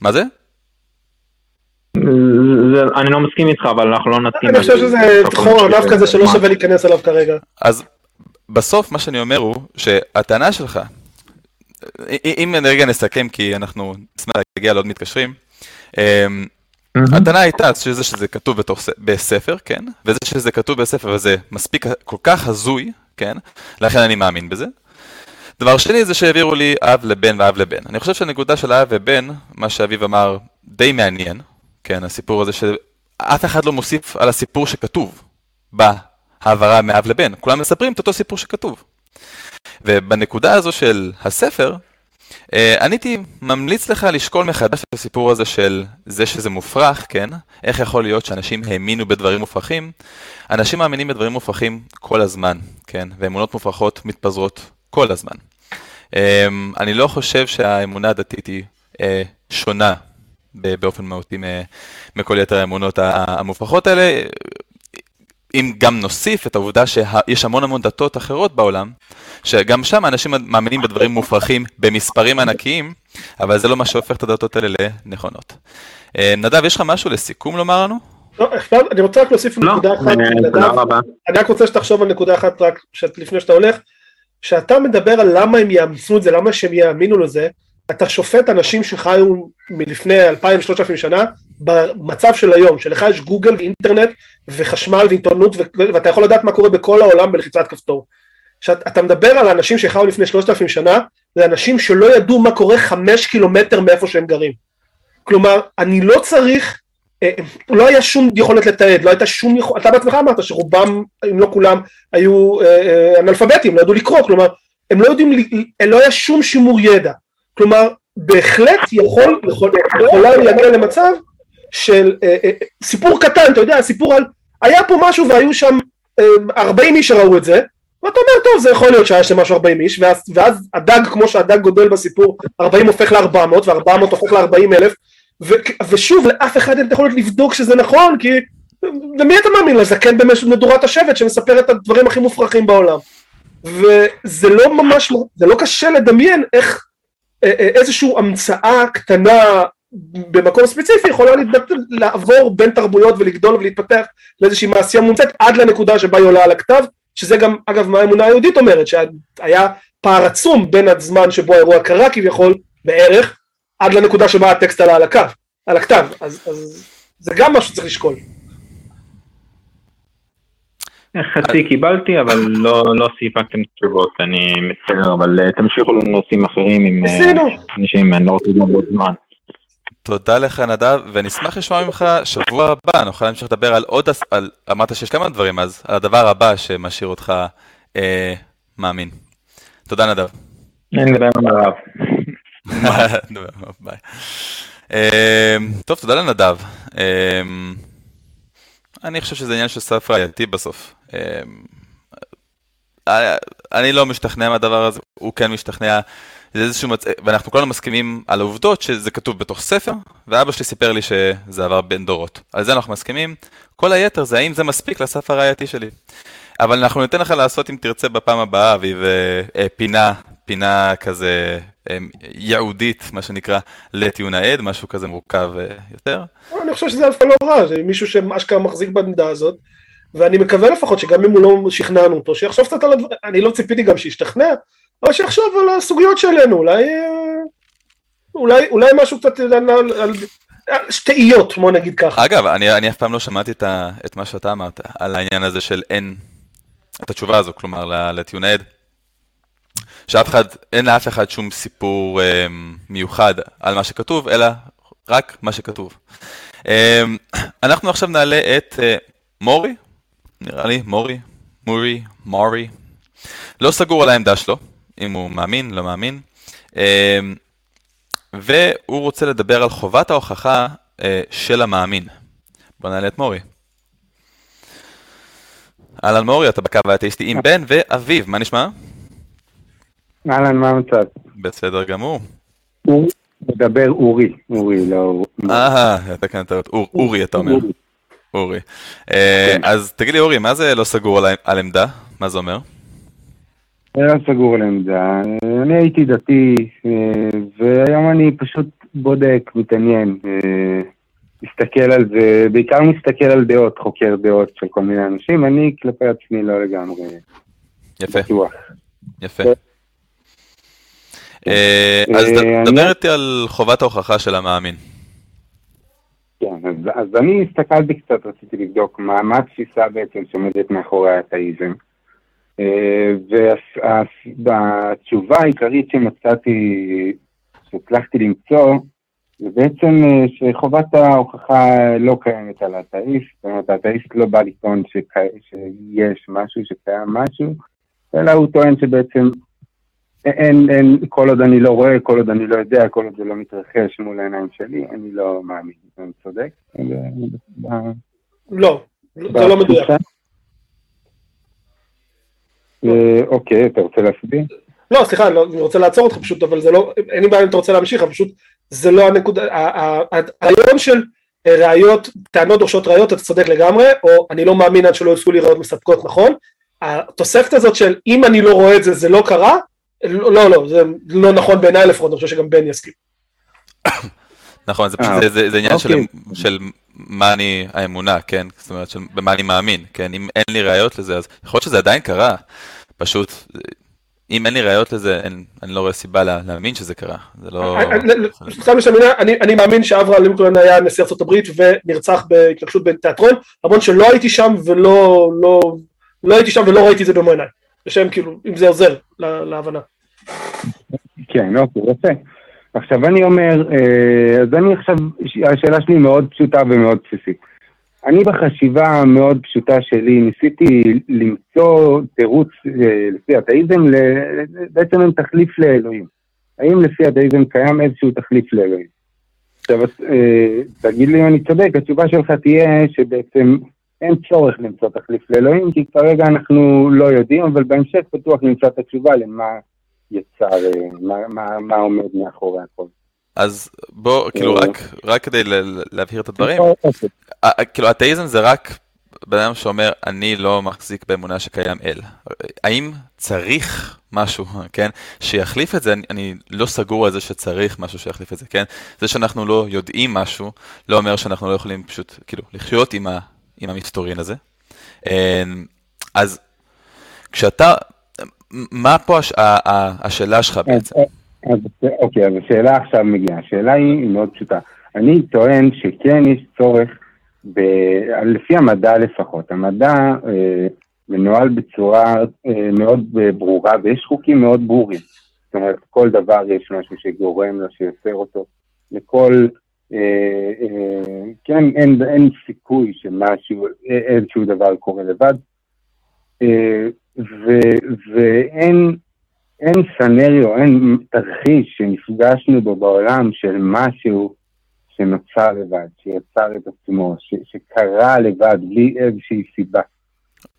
מה זה? אני לא מסכים איתך, אבל אנחנו לא נסכים. אני חושב שזה תחום, דווקא זה שלא שווה להיכנס עליו כרגע. אז בסוף מה שאני אומר הוא שהטענה שלך, אם רגע נסכם כי אנחנו נשמח להגיע לעוד מתקשרים, הטענה הייתה שזה שזה כתוב בספר, כן? וזה שזה כתוב בספר וזה מספיק כל כך הזוי, כן? לכן אני מאמין בזה. דבר שני זה שהעבירו לי אב לבן ואב לבן. אני חושב שהנקודה של האב ובן, מה שאביב אמר, די מעניין, כן? הסיפור הזה שאף אחד לא מוסיף על הסיפור שכתוב בהעברה מאב לבן. כולם מספרים את אותו סיפור שכתוב. ובנקודה הזו של הספר, אני הייתי ממליץ לך לשקול מחדש את הסיפור הזה של זה שזה מופרך, כן? איך יכול להיות שאנשים האמינו בדברים מופרכים? אנשים מאמינים בדברים מופרכים כל הזמן, כן? ואמונות מופרכות מתפזרות כל הזמן. אני לא חושב שהאמונה הדתית היא שונה באופן מהותי מכל יתר האמונות המופרכות האלה. אם גם נוסיף את העובדה שיש המון המון דתות אחרות בעולם, שגם שם אנשים מאמינים בדברים מופרכים במספרים ענקיים, אבל זה לא מה שהופך את הדתות האלה לנכונות. נדב, יש לך משהו לסיכום לומר לנו? לא, אני רוצה רק להוסיף נקודה אחת. אני רק רוצה שתחשוב על נקודה אחת רק לפני שאתה הולך, שאתה מדבר על למה הם יאמצו את זה, למה שהם יאמינו לזה, אתה שופט אנשים שחיו מלפני אלפיים שלוש אלפים שנה במצב של היום, שלך יש גוגל ואינטרנט וחשמל ועיתונות ואתה יכול לדעת מה קורה בכל העולם בלחיצת כפתור. שאתה מדבר על אנשים שחיו לפני שלושת אלפים שנה, זה אנשים שלא ידעו מה קורה חמישה קילומטר מאיפה שהם גרים. כלומר, אני לא צריך, לא היה שום יכולת לתעד, לא הייתה שום יכולת, אתה בעצמך אמרת שרובם, אם לא כולם, היו אנאלפביתים, לא ידעו לקרוא, כלומר, הם לא יודעים, לא היה שום שימור ידע. כלומר, בהחלט יכול, יכול, יכולה להגיע למצב של אה, אה, סיפור קטן, אתה יודע, סיפור על, היה פה משהו והיו שם ארבעים איש שראו את זה, ואתה אומר, טוב, זה יכול להיות שהיה שם משהו ארבעים איש, ואז, ואז הדג, כמו שהדג גודל בסיפור, ארבעים הופך ל-ארבע מאות, ו-ארבע מאות הופך ל-ארבעים אלף, ו- ושוב, לאף אחד אין את יכולת לבדוק שזה נכון, כי למי אתה מאמין? לזקן במדורת השבט שמספר את הדברים הכי מופרכים בעולם. וזה לא ממש, זה לא קשה לדמיין איך איזושהי המצאה קטנה במקום ספציפי יכולה לעבור בין תרבויות ולגדול ולהתפתח לאיזושהי מעשייה מומצאת עד לנקודה שבה היא עולה על הכתב, שזה גם, אגב, מה האמונה היהודית אומרת, שהיה פער עצום בין הזמן שבו האירוע קרה כביכול בערך, עד לנקודה שבה הטקסט עלה על הקו, על הכתב. אז, אז זה גם משהו צריך לשקול. חצי קיבלתי, אבל לא סיפקתם תשובות, אני מצטער, אבל תמשיכו לנושאים אחרים עם אנשים, אני לא רוצה לדבר זמן. תודה לך נדב, ונשמח לשמוע ממך שבוע הבא, נוכל להמשיך לדבר על עוד, אמרת שיש כמה דברים, אז על הדבר הבא שמשאיר אותך מאמין. תודה נדב. אין דבר נדב. ביי. טוב, תודה לנדב. אני חושב שזה עניין של סף ראייתי בסוף. אני לא משתכנע מהדבר הזה, הוא כן משתכנע, זה איזשהו מצ... ואנחנו כולנו מסכימים על העובדות שזה כתוב בתוך ספר, ואבא שלי סיפר לי שזה עבר בין דורות. על זה אנחנו מסכימים, כל היתר זה האם זה מספיק לסף הראייתי שלי. אבל אנחנו ניתן לך לעשות, אם תרצה בפעם הבאה, אביב, פינה, פינה כזה יהודית, מה שנקרא, לטיעון העד, משהו כזה מורכב יותר. אני חושב שזה אלפה לא רע, זה מישהו שאשכרה מחזיק בנדה הזאת, ואני מקווה לפחות שגם אם הוא לא שכנענו אותו, שיחשוב קצת על הדבר, אני לא ציפיתי גם שישתכנע, אבל שיחשוב על הסוגיות שלנו, אולי, אולי, אולי משהו קצת, על שתאיות, כמו נגיד ככה. אגב, אני, אני אף פעם לא שמעתי את, את מה שאתה אמרת, על העניין הזה של אין, את התשובה הזו, כלומר, לטיעון העד. שאף אחד, אין לאף אחד שום סיפור אה, מיוחד על מה שכתוב, אלא רק מה שכתוב. אה, אנחנו עכשיו נעלה את אה, מורי, נראה לי, מורי, מורי, מורי. לא סגור על העמדה שלו, אם הוא מאמין, לא מאמין. אה, והוא רוצה לדבר על חובת ההוכחה אה, של המאמין. בוא נעלה את מורי. אהלן מורי, אתה בקו האתאיסטי עם בן ואביב, מה נשמע? אהלן, מה המצב? בסדר גמור. הוא מדבר אורי, אורי, לא... אה, אתה כאן, אתה... אורי, אתה אומר. אורי. אז תגיד לי, אורי, מה זה לא סגור על עמדה? מה זה אומר? לא סגור על עמדה. אני הייתי דתי, והיום אני פשוט בודק, מתעניין, מסתכל על זה, בעיקר מסתכל על דעות, חוקר דעות של כל מיני אנשים, אני כלפי עצמי לא לגמרי. יפה. יפה. אז דבר איתי על חובת ההוכחה של המאמין. כן, אז אני הסתכלתי קצת, רציתי לבדוק מה התפיסה בעצם שעומדת מאחורי האתאיזם. והתשובה העיקרית שמצאתי, שהצלחתי למצוא, זה בעצם שחובת ההוכחה לא קיימת על האתאיסט, זאת אומרת, האתאיסט לא בא לטעון שיש משהו, שקיים משהו, אלא הוא טוען שבעצם... אין, אין, כל עוד אני לא רואה, כל עוד אני לא יודע, כל עוד זה לא מתרחש מול העיניים שלי, אני לא מאמין, אני צודק. לא, זה לא מדויק. אוקיי, אתה רוצה להסביר? לא, סליחה, אני רוצה לעצור אותך פשוט, אבל זה לא, אין לי בעיה אם אתה רוצה להמשיך, אבל פשוט זה לא הנקודה, הרעיון של ראיות, טענות דורשות ראיות, אתה צודק לגמרי, או אני לא מאמין עד שלא יפסו לי ראיות מספקות, נכון? התוספת הזאת של אם אני לא רואה את זה, זה לא קרה, לא, לא, זה לא נכון בעיניי לפחות, אני חושב שגם בן יסכים. נכון, זה עניין של מה אני האמונה, כן? זאת אומרת, במה אני מאמין, כן? אם אין לי ראיות לזה, אז יכול להיות שזה עדיין קרה, פשוט, אם אין לי ראיות לזה, אני לא רואה סיבה להאמין שזה קרה, זה לא... אני מאמין שאברה לינקולן היה נשיא ארצות הברית ונרצח בהתנגשות בתיאטרון, למרות שלא הייתי שם ולא ראיתי זה במו עיניי. לשם כאילו, אם זה עוזר להבנה. כן, אוקיי, יפה. עכשיו אני אומר, אז אני עכשיו, השאלה שלי מאוד פשוטה ומאוד בסיסית. אני בחשיבה המאוד פשוטה שלי, ניסיתי למצוא תירוץ לפי האתאיזם, בעצם הם תחליף לאלוהים. האם לפי האתאיזם קיים איזשהו תחליף לאלוהים? עכשיו, תגיד לי אם אני צודק, התשובה שלך תהיה שבעצם אין צורך למצוא תחליף לאלוהים, כי כרגע אנחנו לא יודעים, אבל בהמשך פתוח למצוא את התשובה למה יצר, מה, מה, מה עומד מאחורי הכל. אז בוא, כאילו, רק, רק כדי להבהיר את הדברים, כאילו, אתאיזם זה רק בן אדם שאומר, אני לא מחזיק באמונה שקיים אל. האם צריך משהו, כן, שיחליף את זה? אני, אני לא סגור על זה שצריך משהו שיחליף את זה, כן? זה שאנחנו לא יודעים משהו, לא אומר שאנחנו לא יכולים פשוט, כאילו, לחיות עם ה... עם המסתורין הזה. אז כשאתה, מה פה הש, ה, ה, השאלה שלך בעצם? אוקיי, אז השאלה עכשיו מגיעה. השאלה היא מאוד פשוטה. אני טוען שכן יש צורך, ב, לפי המדע לפחות. המדע אה, מנוהל בצורה אה, מאוד ברורה, ויש חוקים מאוד ברורים. זאת אומרת, כל דבר יש משהו שגורם לו, שיוצר אותו. לכל... כן, אין, אין סיכוי שמשהו, איזשהו דבר קורה לבד, ו, ואין, אין סנריו, אין תרחיש שנפגשנו בו בעולם של משהו שנוצר לבד, שיצר את עצמו, ש, שקרה לבד, בלי איזושהי סיבה.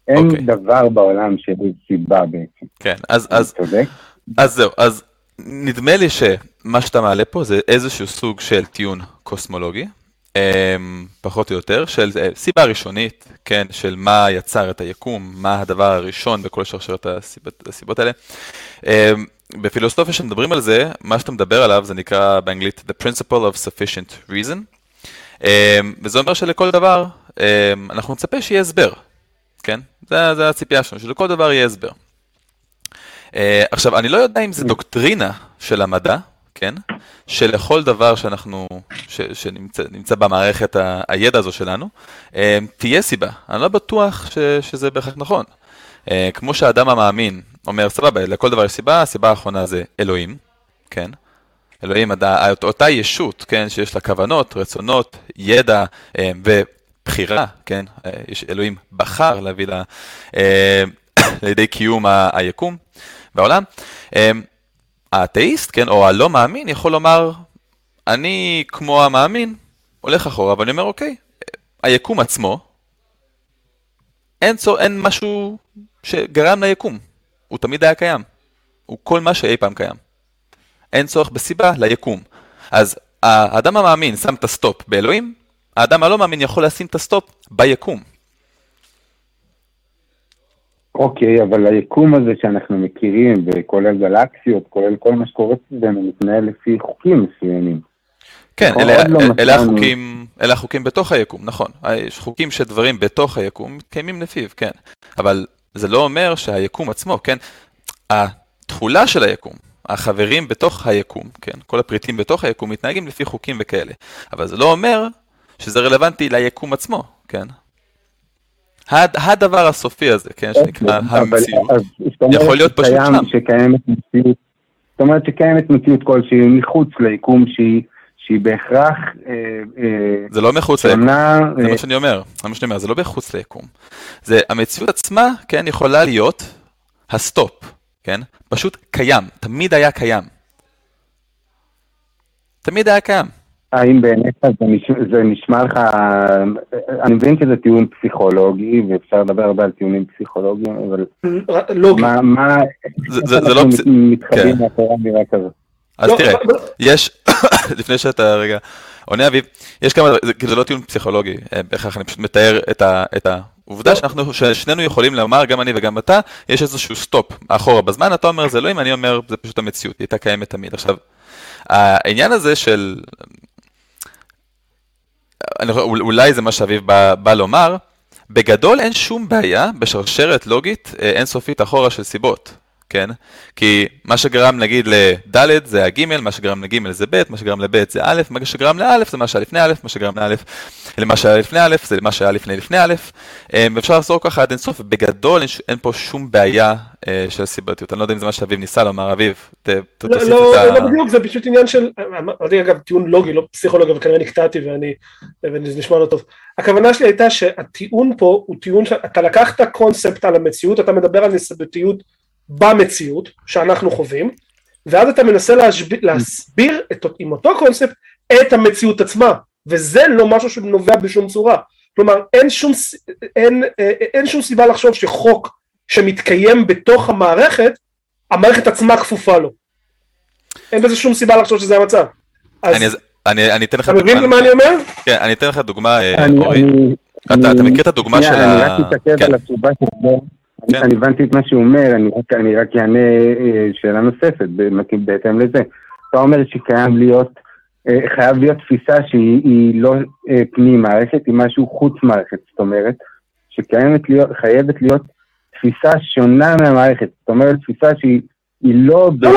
אין okay. דבר בעולם שבלי סיבה בעצם. כן, אז, אז, אז זהו, אז נדמה לי שמה שאתה מעלה פה זה איזשהו סוג של טיעון קוסמולוגי, פחות או יותר, של סיבה ראשונית, כן, של מה יצר את היקום, מה הדבר הראשון בכל שרשרת הסיבות, הסיבות האלה. בפילוסופיה שמדברים על זה, מה שאתה מדבר עליו זה נקרא באנגלית The Principle of Sufficient Reason, וזה אומר שלכל דבר אנחנו נצפה שיהיה הסבר, כן? זה, זה הציפייה שלנו, שלכל דבר יהיה הסבר. Uh, עכשיו, אני לא יודע אם זה דוקטרינה של המדע, כן? שלכל דבר שאנחנו, ש, שנמצא, נמצא במערכת ה, הידע הזו שלנו, uh, תהיה סיבה. אני לא בטוח ש, שזה בהכרח נכון. Uh, כמו שהאדם המאמין אומר, סבבה, לכל דבר יש סיבה, הסיבה האחרונה זה אלוהים, כן? אלוהים, הדע, אותה ישות, כן? שיש לה כוונות, רצונות, ידע uh, ובחירה, כן? Uh, יש, אלוהים בחר להביא לה, uh, לידי קיום ה- היקום. בעולם, האתאיסט, כן, או הלא מאמין, יכול לומר, אני כמו המאמין, הולך אחורה, אבל אני אומר, אוקיי, היקום עצמו, אין, צור, אין משהו שגרם ליקום, הוא תמיד היה קיים, הוא כל מה שאי פעם קיים, אין צורך בסיבה ליקום. אז האדם המאמין שם את הסטופ באלוהים, האדם הלא מאמין יכול לשים את הסטופ ביקום. אוקיי, אבל היקום הזה שאנחנו מכירים, וכולל גלקסיות, כולל כל מה שקורה סביבנו, מתנהל לפי חוקים מסוימים. כן, אלה החוקים בתוך היקום, נכון. יש חוקים שדברים בתוך היקום מתקיימים לפיו, כן. אבל זה לא אומר שהיקום עצמו, כן, התחולה של היקום, החברים בתוך היקום, כן, כל הפריטים בתוך היקום מתנהגים לפי חוקים וכאלה. אבל זה לא אומר שזה רלוונטי ליקום עצמו, כן. הדבר הסופי הזה, כן, שנקרא המציאות, יכול להיות פשוט שם. זאת אומרת שקיימת מציאות כלשהי מחוץ ליקום, שהיא בהכרח... זה לא מחוץ ליקום, זה מה שאני אומר, זה לא מחוץ ליקום. המציאות עצמה, כן, יכולה להיות הסטופ, כן, פשוט קיים, תמיד היה קיים. תמיד היה קיים. האם בעיניך זה, נש... זה נשמע לך, אני מבין שזה טיעון פסיכולוגי, ואפשר לדבר הרבה על טיעונים פסיכולוגיים, אבל לוגי. מה, מה, זה, זה, זה לא פס... מתחבים כן. מהתורה מירה כזאת? אז לא, תראה, לא... יש, לפני שאתה רגע, עונה אביב, יש כמה, זה, זה לא טיעון פסיכולוגי, בהכרח אני פשוט מתאר את, ה, את העובדה שאנחנו, ששנינו יכולים לומר, גם אני וגם אתה, יש איזשהו סטופ אחורה בזמן, אתה אומר זה לא אם אני אומר, זה פשוט המציאות, היא הייתה קיימת תמיד. עכשיו, העניין הזה של... אולי זה מה שאביב בא, בא לומר, בגדול אין שום בעיה בשרשרת לוגית אינסופית אחורה של סיבות, כן? כי מה שגרם נגיד לד' זה הג', מה שגרם לג' זה ב', מה שגרם לב' זה א', מה שגרם לא' זה מה שהיה לפני א', מה שגרם לא' למה שהיה לפני א', זה מה שהיה לפני לפני א', ואפשר לעזור ככה עד אינסוף, בגדול אין פה שום בעיה של סיבתיות. אני לא יודע אם זה מה שאביב ניסה לומר, אביב, תוסיף את ה... לא, לא בדיוק, זה פשוט עניין של, אני אגב טיעון לוגי, לא פסיכולוגי, וכנראה נקטעתי וזה נשמע לא טוב. הכוונה שלי הייתה שהטיעון פה הוא טיעון, אתה לקחת קונספט על המציאות, אתה מדבר על סיבתיות במציאות שאנחנו חווים, ואז אתה מנסה להסביר עם אותו קונספט את המציאות עצמה, וזה לא משהו שנובע בשום צורה. כלומר, אין שום, אין, אין שום סיבה לחשוב שחוק שמתקיים בתוך המערכת, המערכת עצמה כפופה לו. אין בזה שום סיבה לחשוב שזה המצב. אני, אז, אני, אני אתן לך דוגמה. אתה מבין מה אני אומר? כן, אני אתן לך דוגמה, אורי. אתה, אתה מכיר את הדוגמה של ה... אני רק אתעכב על התשובה שלו. אני הבנתי את מה שהוא אומר, אני רק אענה שאלה נוספת, בהתאם לזה. אתה אומר שקיים להיות... חייב להיות תפיסה שהיא לא פנים מערכת, היא משהו חוץ מערכת, זאת אומרת, שחייבת להיות תפיסה שונה מהמערכת, זאת אומרת, תפיסה שהיא לא... לא,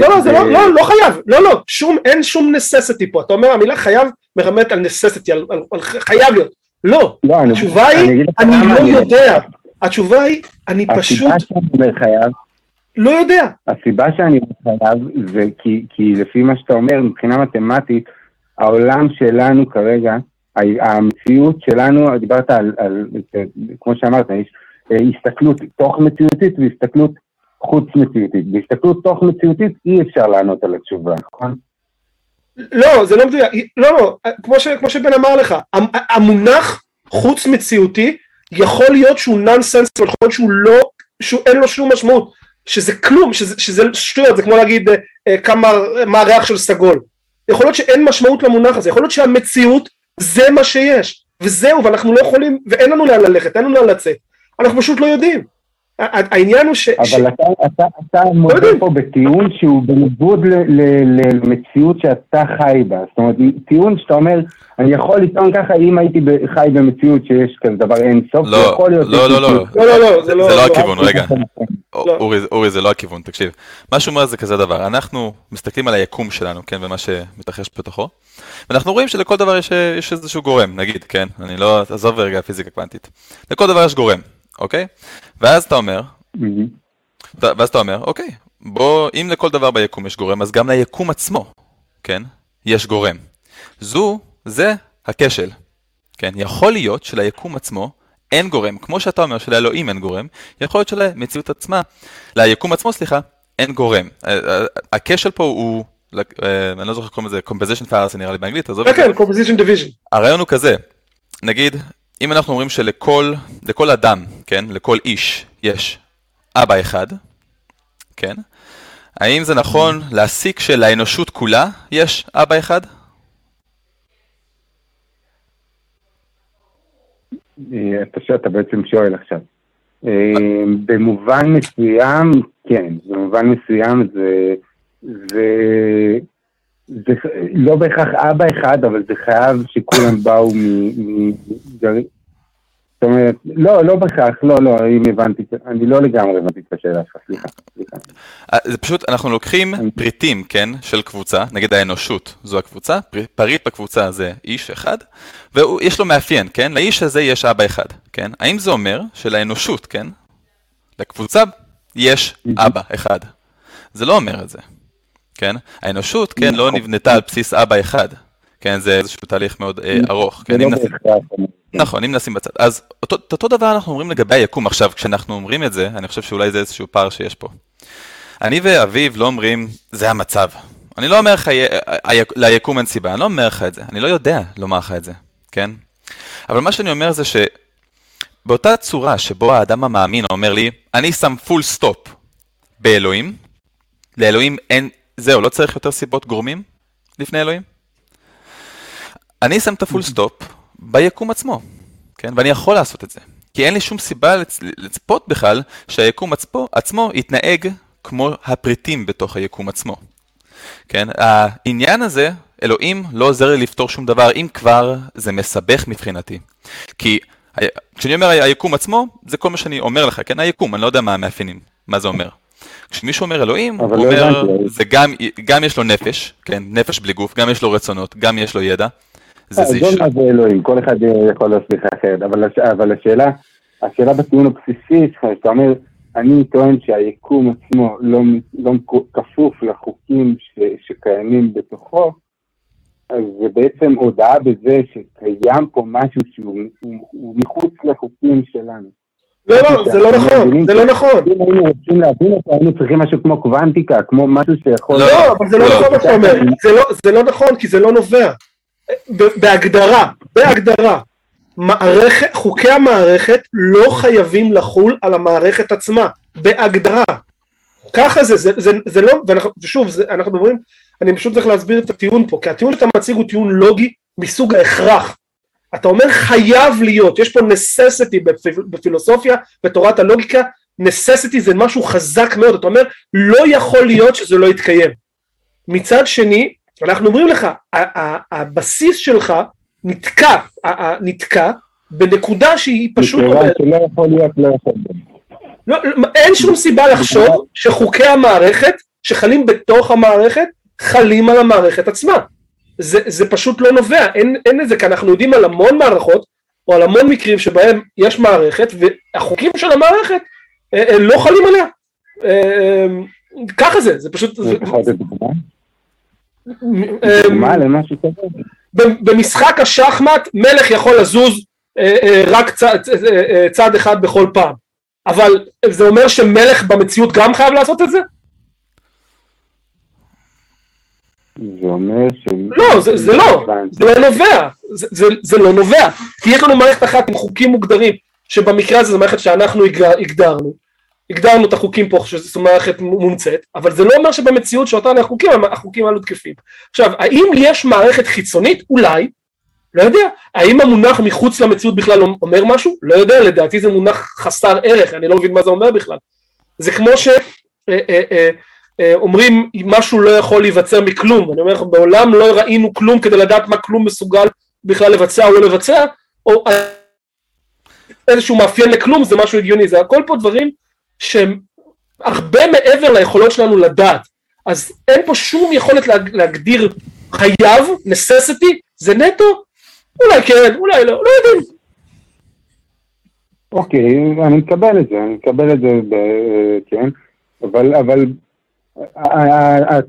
לא, זה לא חייב, לא, לא, אין שום necessity פה, אתה אומר, המילה חייב מרמת על necessity, על חייב להיות, לא, התשובה היא, אני לא יודע, התשובה היא, אני פשוט... התשובה שאני חייב, לא יודע. הסיבה שאני חייב זה כי, כי לפי מה שאתה אומר, מבחינה מתמטית, העולם שלנו כרגע, המציאות שלנו, דיברת על, על כמו שאמרת, יש הסתכלות תוך מציאותית והסתכלות חוץ מציאותית. בהסתכלות תוך מציאותית אי אפשר לענות על התשובה, נכון? לא, זה לא מדויק. לא, לא, כמו, ש, כמו שבן אמר לך, המונח חוץ מציאותי יכול להיות שהוא נונסנס, יכול להיות שהוא לא, שהוא אין לו שום משמעות. שזה כלום, שזה, שזה שטויות, זה כמו להגיד אה, כמה, מה הריח של סגול. יכול להיות שאין משמעות למונח הזה, יכול להיות שהמציאות זה מה שיש, וזהו, ואנחנו לא יכולים, ואין לנו לאן ללכת, אין לנו לאן לצאת, אנחנו פשוט לא יודעים. העניין הוא ש... אבל ש... אתה, אתה, אתה לא מודה יודעים. פה בטיעון שהוא בניגוד למציאות שאתה חי בה, זאת אומרת, טיעון שאתה אומר, אני יכול לטעון ככה אם הייתי חי במציאות שיש כזה דבר אינסוף, לא, יכול להיות... לא, לא, לא, לא, לא, לא, לא, זה, זה לא, לא הכיוון, רגע. אורי, אורי, זה לא הכיוון, תקשיב. מה שאומר זה כזה דבר, אנחנו מסתכלים על היקום שלנו, כן, ומה שמתרחש בתוכו, ואנחנו רואים שלכל דבר יש, יש איזשהו גורם, נגיד, כן, אני לא עזוב רגע הפיזיקה קוונטית, לכל דבר יש גורם, אוקיי? ואז אתה אומר, ואז אתה אומר, אוקיי, בוא, אם לכל דבר ביקום יש גורם, אז גם ליקום עצמו, כן, יש גורם. זו, זה הכשל, כן, יכול להיות שליקום עצמו, אין גורם, כמו שאתה אומר, שלאלוהים אין גורם, יכול להיות שלמציאות עצמה, ליקום עצמו, סליחה, אין גורם. הכשל פה הוא, אני לא זוכר קוראים לזה, composition fallacy נראה לי באנגלית, עזוב. כן, composition division. הרעיון הוא כזה, נגיד, אם אנחנו אומרים שלכל, לכל אדם, כן, לכל איש, יש אבא אחד, כן, האם זה נכון להסיק שלאנושות כולה יש אבא אחד? אתה בעצם שואל עכשיו. במובן מסוים, כן, במובן מסוים זה, זה, זה לא בהכרח אבא אחד, אבל זה חייב שכולם באו מגרעין. זאת אומרת, לא, לא בהכרח, לא, לא, אם הבנתי, אני לא לגמרי הבנתי את השאלה שלך, סליחה, סליחה. זה פשוט, אנחנו לוקחים פריטים, כן, של קבוצה, נגד האנושות, זו הקבוצה, פריט בקבוצה זה איש אחד, ויש לו מאפיין, כן, לאיש הזה יש אבא אחד, כן, האם זה אומר שלאנושות, כן, לקבוצה יש אבא אחד, זה לא אומר את זה, כן, האנושות, כן, לא נבנתה על בסיס אבא אחד, כן, זה איזשהו תהליך מאוד ארוך, כן, אם נשים... נכון, אם נשים בצד. אז אותו, אותו דבר אנחנו אומרים לגבי היקום. עכשיו, כשאנחנו אומרים את זה, אני חושב שאולי זה איזשהו פער שיש פה. אני ואביב לא אומרים, זה המצב. אני לא אומר לך, ליקום אין סיבה, אני לא אומר לך את זה, אני לא יודע לומר לך את זה, כן? אבל מה שאני אומר זה שבאותה צורה שבו האדם המאמין אומר לי, אני שם פול סטופ באלוהים, לאלוהים אין, זהו, לא צריך יותר סיבות גורמים לפני אלוהים. אני שם את הפול סטופ ביקום עצמו, כן? ואני יכול לעשות את זה, כי אין לי שום סיבה לצפות בכלל שהיקום עצמו, עצמו יתנהג כמו הפריטים בתוך היקום עצמו, כן? העניין הזה, אלוהים לא עוזר לי לפתור שום דבר, אם כבר זה מסבך מבחינתי, כי כשאני אומר היקום עצמו, זה כל מה שאני אומר לך, כן? היקום, אני לא יודע מה המאפיינים, מה זה אומר. כשמישהו אומר אלוהים, הוא אומר, זה גם, גם יש לו נפש, כן? נפש בלי גוף, גם יש לו רצונות, גם יש לו ידע, זה מה זה אלוהים, כל אחד יכול להסליח אחרת, אבל השאלה, השאלה בטיעון הבסיסי, שאתה אומר, אני טוען שהיקום עצמו לא כפוף לחוקים שקיימים בתוכו, אז זה בעצם הודעה בזה שקיים פה משהו שהוא מחוץ לחוקים שלנו. לא, לא, זה לא נכון, זה לא נכון. אם היינו רוצים להבין אותו, היינו צריכים משהו כמו קוונטיקה, כמו משהו שיכול... לא, אבל זה לא נכון מה שאומר, זה לא נכון, כי זה לא נובע. בהגדרה, בהגדרה, מערכת, חוקי המערכת לא חייבים לחול על המערכת עצמה, בהגדרה. ככה זה, זה, זה, זה לא, ואנחנו, ושוב, זה, אנחנו מדברים, אני פשוט צריך להסביר את הטיעון פה, כי הטיעון שאתה מציג הוא טיעון לוגי מסוג ההכרח. אתה אומר חייב להיות, יש פה necessity בפילוסופיה, בתורת הלוגיקה, necessity זה משהו חזק מאוד, אתה אומר לא יכול להיות שזה לא יתקיים. מצד שני, אנחנו אומרים לך, הבסיס שלך נתקע, נתקע בנקודה שהיא פשוט אומרת. לא יכול להיות, לא יכול להיות. אין שום סיבה לחשוב שחוקי המערכת, שחלים בתוך המערכת, חלים על המערכת עצמה. זה, זה פשוט לא נובע, אין, אין את זה, כי אנחנו יודעים על המון מערכות, או על המון מקרים שבהם יש מערכת, והחוקים של המערכת אה, אה, לא חלים עליה. אה, ככה זה, זה פשוט... זה פחות זה דוגמה? דוגמה למה שתובע? במשחק השחמט, מלך יכול לזוז אה, אה, רק צ, אה, צעד אחד בכל פעם, אבל זה אומר שמלך במציאות גם חייב לעשות את זה? זה אומר ש... לא, זה, זה לא, זה לא נובע, זה, זה, זה לא נובע, כי יש לנו מערכת אחת עם חוקים מוגדרים, שבמקרה הזה זו מערכת שאנחנו הגדרנו, הגדרנו את החוקים פה, שזו מערכת מומצאת, אבל זה לא אומר שבמציאות שאותה החוקים, החוקים הללו תקפים. עכשיו, האם יש מערכת חיצונית? אולי, לא יודע. האם המונח מחוץ למציאות בכלל אומר משהו? לא יודע, לדעתי זה מונח חסר ערך, אני לא מבין מה זה אומר בכלל. זה כמו ש... אומרים, משהו לא יכול להיווצר מכלום, אני אומר לך, בעולם לא ראינו כלום כדי לדעת מה כלום מסוגל בכלל לבצע או לא לבצע, או איזשהו מאפיין לכלום, זה משהו הגיוני, זה הכל פה דברים שהם הרבה מעבר ליכולות שלנו לדעת, אז אין פה שום יכולת להגדיר חייב, necessity, זה נטו, אולי כן, אולי לא, לא יודעים. אוקיי, אני מקבל את זה, אני מקבל את זה, כן, אבל, אבל,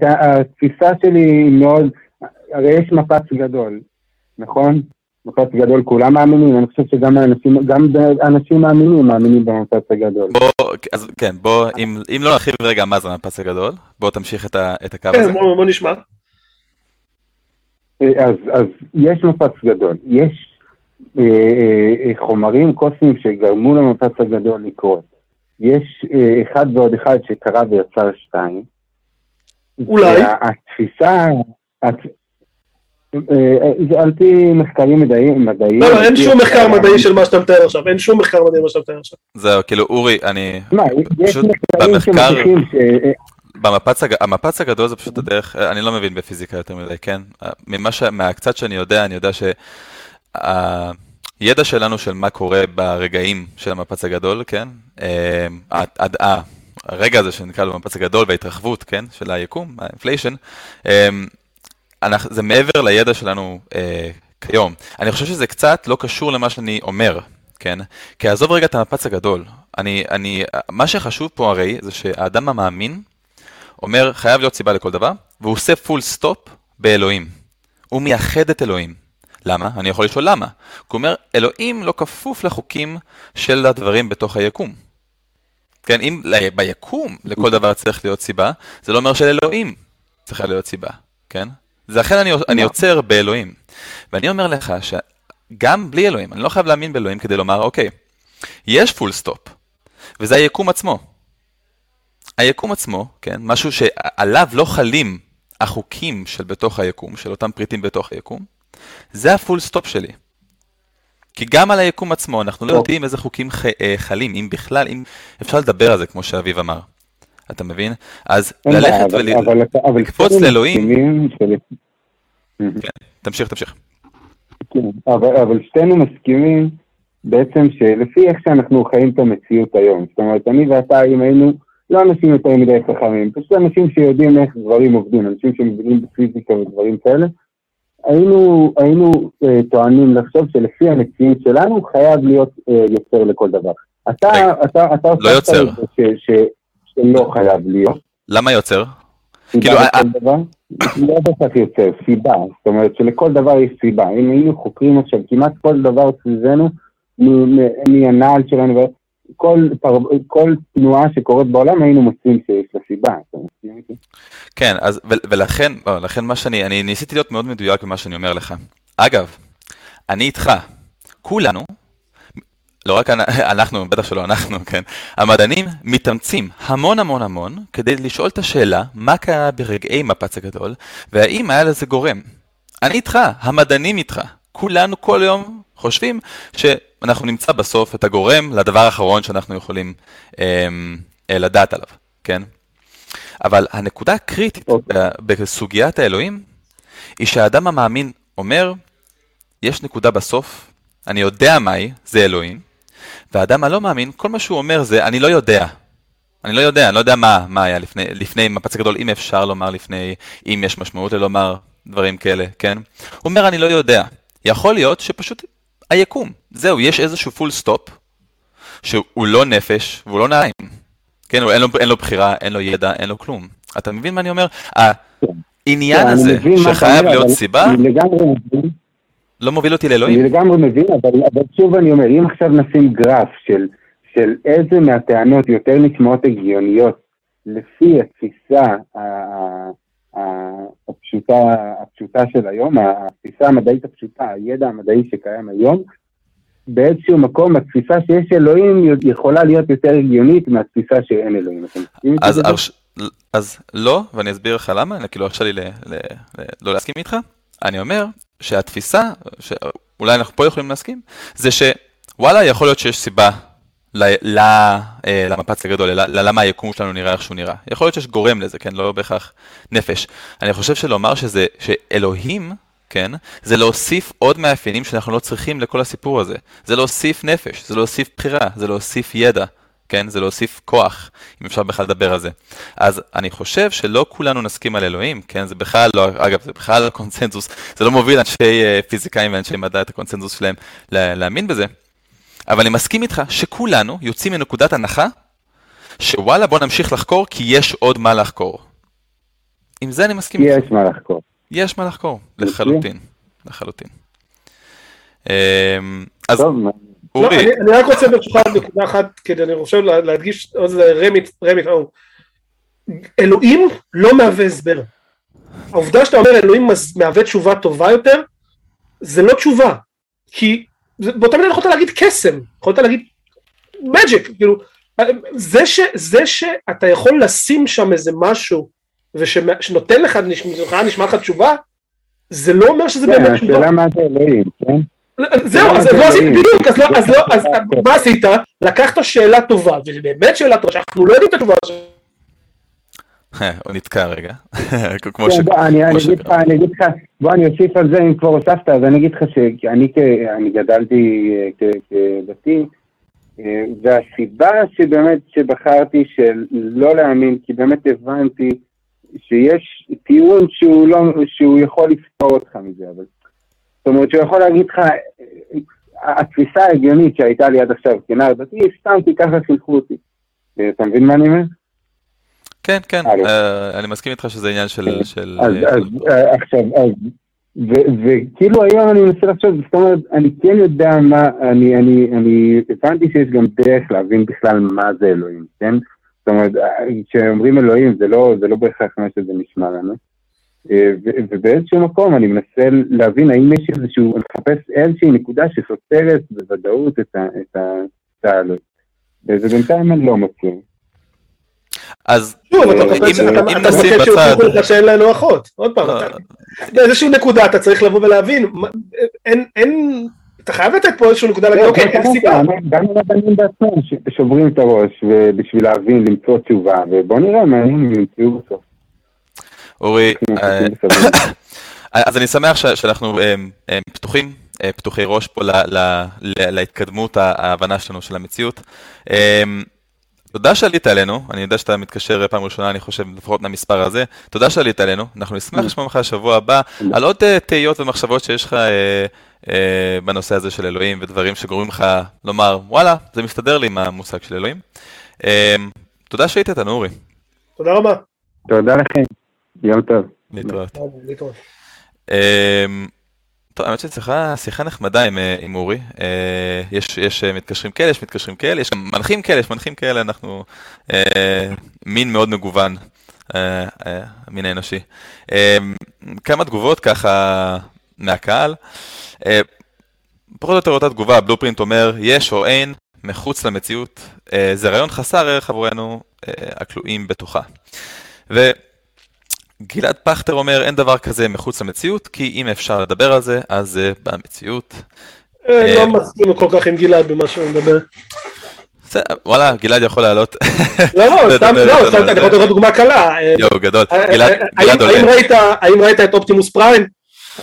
התפיסה שלי מאוד, הרי יש מפץ גדול, נכון? מפץ גדול, כולם מאמינים, אני חושב שגם אנשים, גם אנשים מאמינים, מאמינים במפץ הגדול. בוא, אז כן, בוא, אם, אם לא נרחיב רגע מה זה המפץ הגדול, בוא תמשיך את, ה, את הקו כן, הזה. בוא, בוא נשמע. אז, אז יש מפץ גדול, יש אה, אה, חומרים קוסמיים שגרמו למפץ הגדול לקרות. יש אה, אחד ועוד אחד שקרה ויצר שתיים. אולי? התפיסה, על פי מחקרים מדעיים... לא, לא, אין שום מחקר מדעי של מה שאתה מתאר עכשיו, אין שום מחקר מדעי מה שאתה מתאר עכשיו. זהו, כאילו, אורי, אני... מה, יש מחקרים שמתחילים ש... המפץ הגדול זה פשוט הדרך, אני לא מבין בפיזיקה יותר מדי, כן? מהקצת שאני יודע, אני יודע שהידע שלנו של מה קורה ברגעים של המפץ הגדול, כן? הדעה. הרגע הזה שנקרא לו המפץ הגדול וההתרחבות, כן, של היקום, האינפליישן, זה מעבר לידע שלנו כיום. אני חושב שזה קצת לא קשור למה שאני אומר, כן, כי עזוב רגע את המפץ הגדול. אני, אני, מה שחשוב פה הרי זה שהאדם המאמין אומר, חייב להיות סיבה לכל דבר, והוא עושה פול סטופ באלוהים. הוא מייחד את אלוהים. למה? אני יכול לשאול למה. הוא אומר, אלוהים לא כפוף לחוקים של הדברים בתוך היקום. כן, אם ביקום לכל דבר צריך להיות סיבה, זה לא אומר שלאלוהים צריכה להיות סיבה, כן? זה לכן אני, אני יוצר באלוהים. ואני אומר לך שגם בלי אלוהים, אני לא חייב להאמין באלוהים כדי לומר, אוקיי, יש פול סטופ, וזה היקום עצמו. היקום עצמו, כן, משהו שעליו לא חלים החוקים של בתוך היקום, של אותם פריטים בתוך היקום, זה הפול סטופ שלי. כי גם על היקום עצמו, אנחנו לא יודעים איזה חוקים חלים, אם בכלל, אם אפשר לדבר על זה, כמו שאביב אמר. אתה מבין? אז ללכת ולקפוץ לאלוהים... תמשיך, תמשיך. אבל שתינו מסכימים בעצם שלפי איך שאנחנו חיים את המציאות היום. זאת אומרת, אני ואתה, אם היינו לא אנשים יותר מדי חכמים, פשוט אנשים שיודעים איך דברים עובדים, אנשים שמבינים בפיזיקה ודברים כאלה, היינו, היינו אה, טוענים לחשוב שלפי המציאות שלנו חייב להיות אה, יוצר לכל דבר. אתה, hey, אתה, אתה לא יוצר. ש, ש, שלא חייב להיות. למה יוצר? כאילו... דבר, לא בסך יוצר, סיבה. זאת אומרת שלכל דבר יש סיבה. אם היינו חוקרים עכשיו כמעט כל דבר סביבנו, מהנעל שלנו, כל, כל תנועה שקורית בעולם היינו מוצאים שיש לה סיבה. אתה מוצאים איתי? כן, אז, ו- ולכן, לכן מה שאני, אני ניסיתי להיות מאוד מדויק במה שאני אומר לך. אגב, אני איתך. כולנו, לא רק אנחנו, בטח שלא אנחנו, כן, המדענים מתאמצים המון המון המון כדי לשאול את השאלה מה קרה ברגעי מפץ הגדול, והאם היה לזה גורם. אני איתך, המדענים איתך, כולנו כל יום חושבים שאנחנו נמצא בסוף את הגורם לדבר האחרון שאנחנו יכולים אה, לדעת עליו, כן? אבל הנקודה הקריטית בסוגיית האלוהים היא שהאדם המאמין אומר, יש נקודה בסוף, אני יודע מהי, זה אלוהים, והאדם הלא מאמין, כל מה שהוא אומר זה, אני לא יודע. אני לא יודע, אני לא יודע מה, מה היה לפני, לפני מפץ הגדול, אם אפשר לומר לפני, אם יש משמעות ללומר דברים כאלה, כן? הוא אומר, אני לא יודע. יכול להיות שפשוט היקום. זהו, יש איזשהו פול סטופ, שהוא לא נפש והוא לא נעליים. כן, אין לו, אין לו בחירה, אין לו ידע, אין לו כלום. אתה מבין מה אני אומר? העניין הזה שחייב להיות סיבה, לא מוביל אותי לאלוהים. אני לגמרי מבין, אבל, אבל שוב אני אומר, אם עכשיו נשים גרף של, של איזה מהטענות יותר נשמעות הגיוניות, לפי התפיסה הפשוטה, הפשוטה של היום, התפיסה המדעית הפשוטה, הידע המדעי שקיים היום, באיזשהו מקום התפיסה שיש אלוהים יכולה להיות יותר הגיונית מהתפיסה שאין אלוהים. אז, אז, אז לא, ואני אסביר לך למה, אני כאילו עכשיו לי ל, ל, ל, לא להסכים איתך. אני אומר שהתפיסה, שאולי אנחנו פה יכולים להסכים, זה שוואלה יכול להיות שיש סיבה למפץ הגדול, למה היקום שלנו נראה איך שהוא נראה. יכול להיות שיש גורם לזה, כן? לא בהכרח נפש. אני חושב שלומר שזה, שאלוהים, כן? זה להוסיף עוד מאפיינים שאנחנו לא צריכים לכל הסיפור הזה. זה להוסיף נפש, זה להוסיף בחירה, זה להוסיף ידע, כן? זה להוסיף כוח, אם אפשר בכלל לדבר על זה. אז אני חושב שלא כולנו נסכים על אלוהים, כן? זה בכלל לא, אגב, זה בכלל לא קונצנזוס, זה לא מוביל אנשי פיזיקאים ואנשי מדע את הקונצנזוס שלהם להאמין בזה. אבל אני מסכים איתך שכולנו יוצאים מנקודת הנחה שוואלה בוא נמשיך לחקור כי יש עוד מה לחקור. עם זה אני מסכים איתך. יש מה לחקור. יש מה לחקור, לחלוטין, לחלוטין. אז אורי. אני רק רוצה בטוחה נקודה אחת, כדי אני חושב להדגיש עוד רמית, רמית, אלוהים לא מהווה הסבר. העובדה שאתה אומר אלוהים מהווה תשובה טובה יותר, זה לא תשובה, כי באותה מיני יכולת להגיד קסם, יכולת להגיד מג'יק, כאילו, זה שאתה יכול לשים שם איזה משהו, ושנותן לך, נשמע לך תשובה, זה לא אומר שזה באמת תשובה. השאלה מה זה אלוהים, כן? זהו, אז לא עשית בדיוק, אז לא, אז מה עשית? לקחת שאלה טובה, וזה באמת שאלה טובה, שאנחנו לא יודעים את התשובה. הוא נתקע רגע. אני אגיד לך, בוא אני אוסיף על זה אם כבר הוספת, אז אני אגיד לך שאני גדלתי כדתי, והסיבה שבאמת שבחרתי שלא להאמין, כי באמת הבנתי שיש טיעון שהוא לא, שהוא יכול לפתור אותך מזה, אבל זאת אומרת שהוא יכול להגיד לך, התפיסה ההגיונית שהייתה לי עד עכשיו, כן, אז אני הסתמתי ככה חילכו אותי, אתה מבין מה אני אומר? כן, כן, אני מסכים איתך שזה עניין של... אז עכשיו, וכאילו היום אני מנסה לחשוב, זאת אומרת, אני כן יודע מה, אני הבנתי שיש גם דרך להבין בכלל מה זה אלוהים, כן? זאת אומרת, כשאומרים אלוהים, זה לא בהכרח מה שזה נשמע לנו, ובאיזשהו מקום אני מנסה להבין האם יש איזשהו, אני מחפש איזושהי נקודה שסותרת בוודאות את התעלות, וזה בינתיים אני לא מכיר. אז אם נשים בצד... שאין לנו אחות, עוד פעם, באיזושהי נקודה אתה צריך לבוא ולהבין, אין, אתה חייב לתת פה איזושהי נקודה להגיד, אוקיי, אין סיבה. גם לבנים בעצמם ששוברים את הראש בשביל להבין, למצוא תשובה, ובוא נראה מה הם ימצאו בסוף. אורי, אז אני שמח שאנחנו פתוחים, פתוחי ראש פה להתקדמות ההבנה שלנו של המציאות. תודה שעלית עלינו, אני יודע שאתה מתקשר פעם ראשונה, אני חושב לפחות מהמספר הזה, תודה שעלית עלינו, אנחנו נשמח לשמוע ממך השבוע הבא, על עוד תהיות ומחשבות שיש לך בנושא הזה של אלוהים, ודברים שגורמים לך לומר, וואלה, זה מסתדר לי עם המושג של אלוהים. תודה שהיית איתנו, אורי. תודה רבה. תודה לכם, יום טוב. נתראות. טוב, האמת שצריכה שיחה נחמדה עם, עם אורי, יש, יש מתקשרים כאלה, יש מתקשרים כאלה, יש גם מנחים כאלה, יש מנחים כאלה, אנחנו אה, מין מאוד מגוון, אה, אה, המין האנושי. אה, כמה תגובות ככה מהקהל, אה, פחות או יותר אותה תגובה, הבלופרינט אומר, יש או אין, מחוץ למציאות, זה רעיון חסר ערך עבורנו, הכלואים בתוכה. וגלעד פחטר אומר, אין דבר כזה מחוץ למציאות, כי אם אפשר לדבר על זה, אז זה במציאות. לא מסכים כל כך עם גלעד במה שהוא מדבר. וואלה, גלעד יכול לעלות. לא, סתם, לא, סתם, אני יכול לתת דוגמה קלה. יואו, גדול. האם ראית את אופטימוס פריים?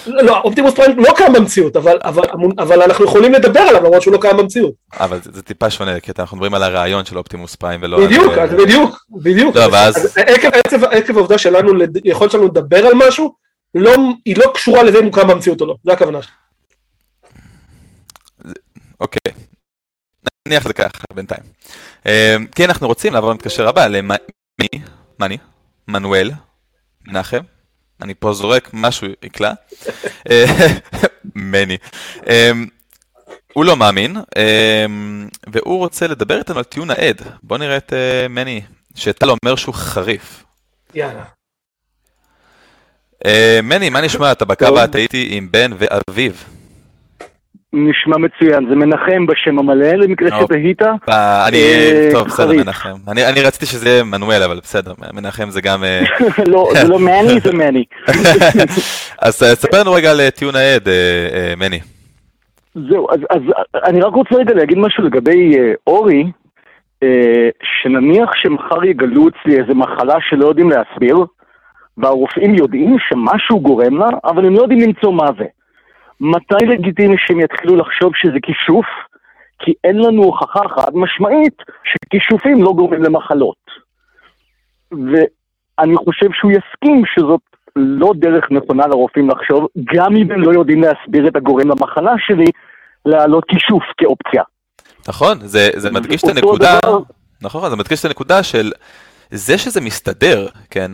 לא, אופטימוס פריים לא קיים במציאות, אבל, אבל, אבל אנחנו יכולים לדבר עליו, למרות שהוא לא קיים במציאות. אבל זה, זה טיפה שונה, כי אנחנו מדברים על הרעיון של אופטימוס פריים ולא... בדיוק, על... בדיוק, בדיוק. לא, ואז... אז עקב, עקב, עקב העובדה שלנו, יכול שלנו לדבר על משהו, לא, היא לא קשורה לזה אם הוא קיים במציאות או לא, זה הכוונה שלי. אוקיי, נניח זה ככה בינתיים. כי אנחנו רוצים לעבור למתקשר הבא, למי, מני, מנואל, מנחם. אני פה זורק משהו יקלה, מני, הוא לא מאמין, והוא רוצה לדבר איתנו על טיעון העד, בוא נראה את מני, שטל אומר שהוא חריף. יאללה. מני, מה נשמע? אתה בקו האתאיסטי עם בן ואביב. נשמע מצוין, זה מנחם בשם המלא, למקרה שתהית. אני, טוב, בסדר, מנחם. אני רציתי שזה יהיה מנואל, אבל בסדר, מנחם זה גם... לא, זה לא מני, זה מני. אז ספר לנו רגע על טיעון העד, מני. זהו, אז אני רק רוצה רגע להגיד משהו לגבי אורי, שנניח שמחר יגלו אצלי איזו מחלה שלא יודעים להסביר, והרופאים יודעים שמשהו גורם לה, אבל הם לא יודעים למצוא מה זה. מתי לגיטימי שהם יתחילו לחשוב שזה כישוף? כי אין לנו הוכחה חד משמעית שכישופים לא גורמים למחלות. ואני חושב שהוא יסכים שזאת לא דרך נכונה לרופאים לחשוב, גם אם הם לא יודעים להסביר את הגורם למחלה שלי, להעלות כישוף כאופציה. נכון, זה, זה מדגיש את הנקודה, דבר... נכון, זה מדגיש את הנקודה של זה שזה מסתדר, כן?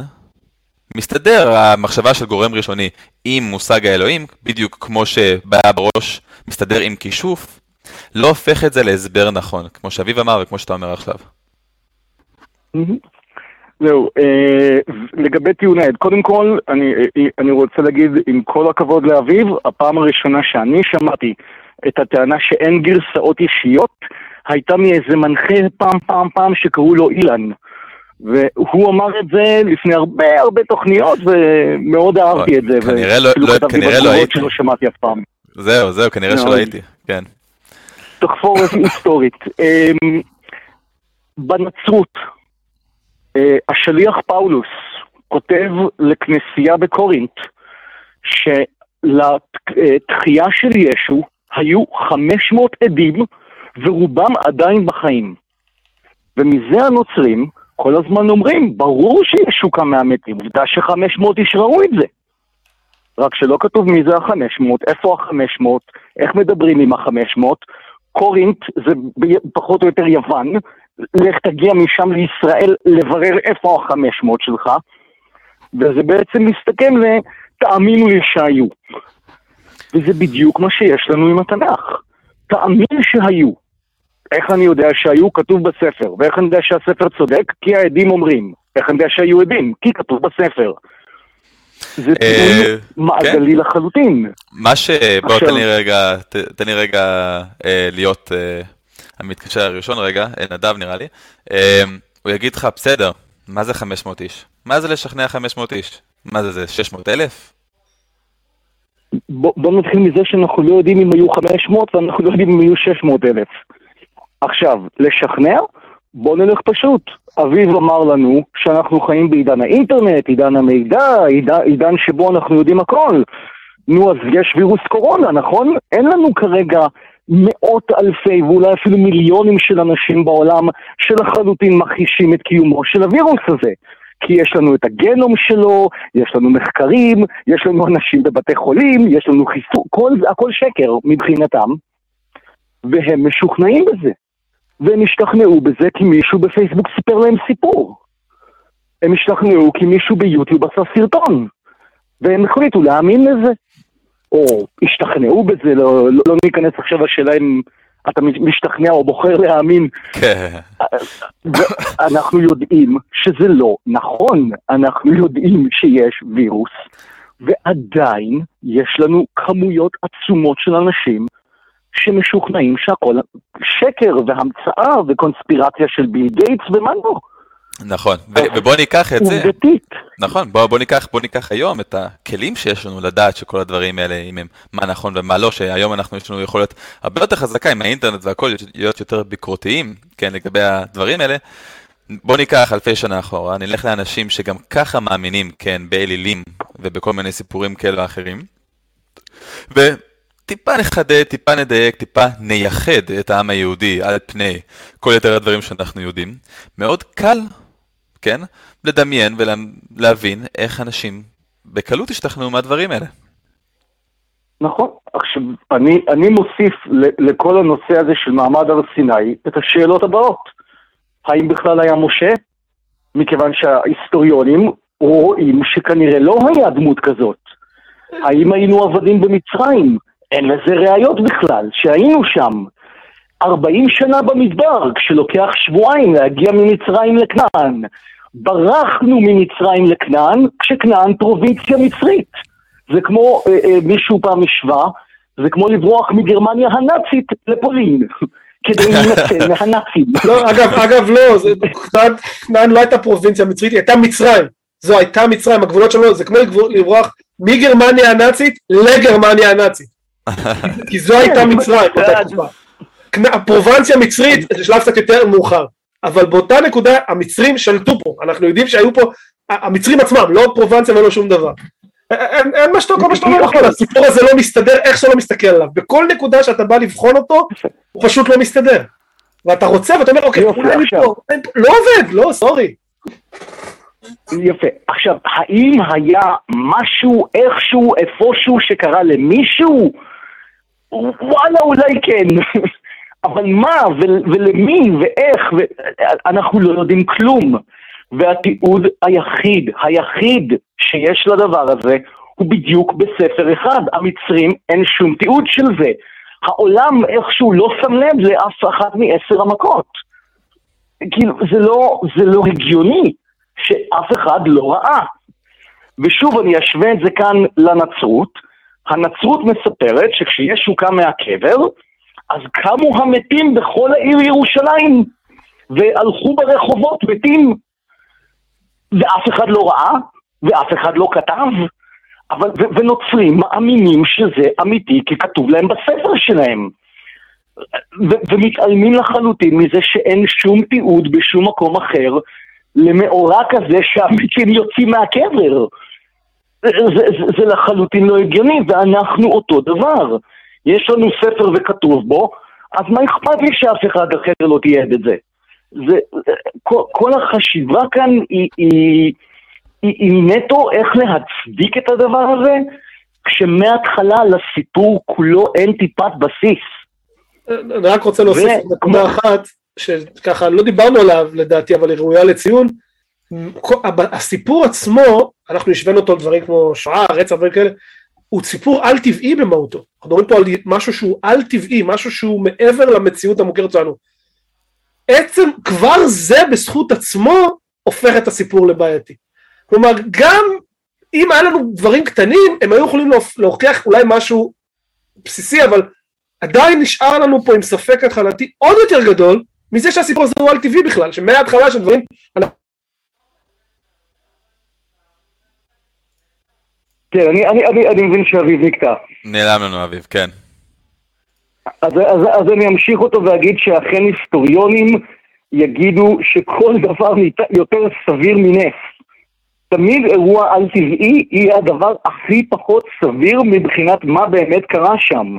מסתדר המחשבה של גורם ראשוני עם מושג האלוהים, בדיוק כמו שבא בראש מסתדר עם כישוף, לא הופך את זה להסבר נכון, כמו שאביב אמר וכמו שאתה אומר עכשיו. זהו, לגבי טיעון העד, קודם כל אני רוצה להגיד עם כל הכבוד לאביב, הפעם הראשונה שאני שמעתי את הטענה שאין גרסאות אישיות, הייתה מאיזה מנחה פעם פעם פעם שקראו לו אילן. והוא אמר את זה לפני הרבה הרבה תוכניות, ומאוד אהבתי את זה. כנראה לא הייתי. שלא שמעתי אף פעם. זהו, זהו, כנראה שלא הייתי, כן. תחפורת היסטורית. בנצרות, השליח פאולוס כותב לכנסייה בקורינט, שלתחייה של ישו היו חמש מאות עדים, ורובם עדיין בחיים. ומזה הנוצרים, כל הזמן אומרים, ברור שישו קם מהמתים, עובדה ש-חמש מאות ישראו את זה. רק שלא כתוב מי זה ה-חמש מאות, איפה ה-חמש מאות, איך מדברים עם ה-חמש מאות. קורינט זה פחות או יותר יוון, לך תגיע משם לישראל לברר איפה ה-חמש מאות שלך, וזה בעצם מסתכם לתאמינו לי שהיו. וזה בדיוק מה שיש לנו עם התנ"ך. תאמין שהיו. איך אני יודע שהיו? כתוב בספר. ואיך אני יודע שהספר צודק? כי העדים אומרים. איך אני יודע שהיו עדים? כי כתוב בספר. זה טיעון מעגלי לחלוטין. מה ש... בואו, תן לי רגע להיות המתקשר הראשון רגע, נדב נראה לי. הוא יגיד לך, בסדר, מה זה חמש מאות איש? מה זה לשכנע חמש מאות איש? מה זה, זה שש מאות אלף? בואו נתחיל מזה שאנחנו לא יודעים אם היו חמש מאות, ואנחנו לא יודעים אם היו שש מאות אלף. עכשיו, לשכנע, בוא נלך פשוט. אביב אמר לנו שאנחנו חיים בעידן האינטרנט, עידן המידע, עידן, עידן שבו אנחנו יודעים הכל. נו, אז יש וירוס קורונה, נכון? אין לנו כרגע מאות אלפי ואולי אפילו מיליונים של אנשים בעולם שלחלוטין מכחישים את קיומו של הווירוס הזה. כי יש לנו את הגנום שלו, יש לנו מחקרים, יש לנו אנשים בבתי חולים, יש לנו חיסון, כל, הכל שקר מבחינתם. והם משוכנעים בזה. והם השתכנעו בזה כי מישהו בפייסבוק סיפר להם סיפור. הם השתכנעו כי מישהו ביוטיוב עשה סרטון. והם החליטו להאמין לזה. או השתכנעו בזה, לא, לא, לא ניכנס עכשיו לשאלה אם אתה משתכנע או בוחר להאמין. אנחנו יודעים שזה לא נכון. אנחנו יודעים שיש וירוס. ועדיין יש לנו כמויות עצומות של אנשים שמשוכנעים שהכל שקר והמצאה וקונספירציה של בי גייטס ומנבו. נכון, ובוא ניקח את זה. עובדתית. נכון, בוא ניקח, בוא ניקח היום את הכלים שיש לנו לדעת שכל הדברים האלה, אם הם מה נכון ומה לא, שהיום אנחנו יש לנו יכולת הרבה יותר חזקה עם האינטרנט והכל, להיות יותר ביקורתיים, כן, לגבי הדברים האלה. בוא ניקח אלפי שנה אחורה, נלך לאנשים שגם ככה מאמינים, כן, באלילים ובכל מיני סיפורים כאלה ואחרים, ו... טיפה נחדד, טיפה נדייק, טיפה נייחד את העם היהודי על פני כל יתר הדברים שאנחנו יודעים. מאוד קל, כן, לדמיין ולהבין איך אנשים בקלות השתכנעו מהדברים האלה. נכון. עכשיו, אני, אני מוסיף לכל הנושא הזה של מעמד הר סיני את השאלות הבאות. האם בכלל היה משה? מכיוון שההיסטוריונים רואים שכנראה לא היה דמות כזאת. האם היינו עבדים במצרים? אין לזה ראיות בכלל, שהיינו שם ארבעים שנה במדבר, כשלוקח שבועיים להגיע ממצרים לכנען. ברחנו ממצרים לכנען, כשכנען פרובינציה מצרית. זה כמו אה, אה, מישהו פעם משווה, זה כמו לברוח מגרמניה הנאצית לפולין, כדי להינצל מהנאצים. לא, אגב, אגב לא, זה, כנען לא הייתה פרובינציה מצרית, היא הייתה מצרים. זו הייתה מצרים, הגבולות שלנו, זה כמו לברוח מגרמניה הנאצית לגרמניה הנאצית. כי זו הייתה מצרים, הפרובינציה המצרית זה שלב קצת יותר מאוחר, אבל באותה נקודה המצרים שלטו פה, אנחנו יודעים שהיו פה, המצרים עצמם, לא פרובינציה ולא שום דבר, אין מה שאתה, כל מה שאתה לא יכול, הסיפור הזה לא מסתדר, איך שלא מסתכל עליו, בכל נקודה שאתה בא לבחון אותו, הוא פשוט לא מסתדר, ואתה רוצה ואתה אומר, אוקיי, לא עובד, לא, סורי. יפה. עכשיו, האם היה משהו, איכשהו, איפשהו שקרה למישהו? וואלה, אולי כן. אבל מה, ו- ולמי, ואיך, ו- אנחנו לא יודעים כלום. והתיעוד היחיד, היחיד שיש לדבר הזה, הוא בדיוק בספר אחד. המצרים, אין שום תיעוד של זה. העולם איכשהו לא שם לב לאף אחת מעשר המכות. כאילו, זה לא, זה לא הגיוני. שאף אחד לא ראה. ושוב אני אשווה את זה כאן לנצרות. הנצרות מספרת שכשישו קם מהקבר, אז קמו המתים בכל העיר ירושלים, והלכו ברחובות מתים, ואף אחד לא ראה, ואף אחד לא כתב, אבל, ו- ונוצרים מאמינים שזה אמיתי, כי כתוב להם בספר שלהם. ו- ומתעלמים לחלוטין מזה שאין שום תיעוד בשום מקום אחר, למאורע כזה שהמתים יוצאים מהקבר. זה, זה, זה לחלוטין לא הגיוני, ואנחנו אותו דבר. יש לנו ספר וכתוב בו, אז מה אכפת לי שאף אחד אחר לא תיעד את זה? זה כל, כל החשיבה כאן היא, היא, היא, היא נטו איך להצדיק את הדבר הזה, כשמההתחלה לסיפור כולו אין טיפת בסיס. אני רק רוצה להוסיף ו... נקודה אחת, שככה לא דיברנו עליו לדעתי, אבל היא ראויה לציון. הסיפור עצמו, אנחנו השווינו אותו לדברים כמו שואה, רצח, דברים כאלה, הוא סיפור על טבעי במהותו. אנחנו מדברים פה על משהו שהוא על טבעי, משהו שהוא מעבר למציאות המוכרת שלנו. עצם כבר זה בזכות עצמו הופך את הסיפור לבעייתי. כלומר, גם אם היה לנו דברים קטנים, הם היו יכולים להוכיח אולי משהו בסיסי, אבל עדיין נשאר לנו פה עם ספק התחלתי עוד יותר גדול, מזה שהסיפור הזה הוא על טבעי בכלל, שמההתחלה של דברים... כן, אני, אני, אני, אני מבין שאביב נקטע. נעלם לנו אביב, כן. אז, אז, אז אני אמשיך אותו ואגיד שאכן היסטוריונים יגידו שכל דבר יותר סביר מנס. תמיד אירוע על טבעי היא הדבר הכי פחות סביר מבחינת מה באמת קרה שם.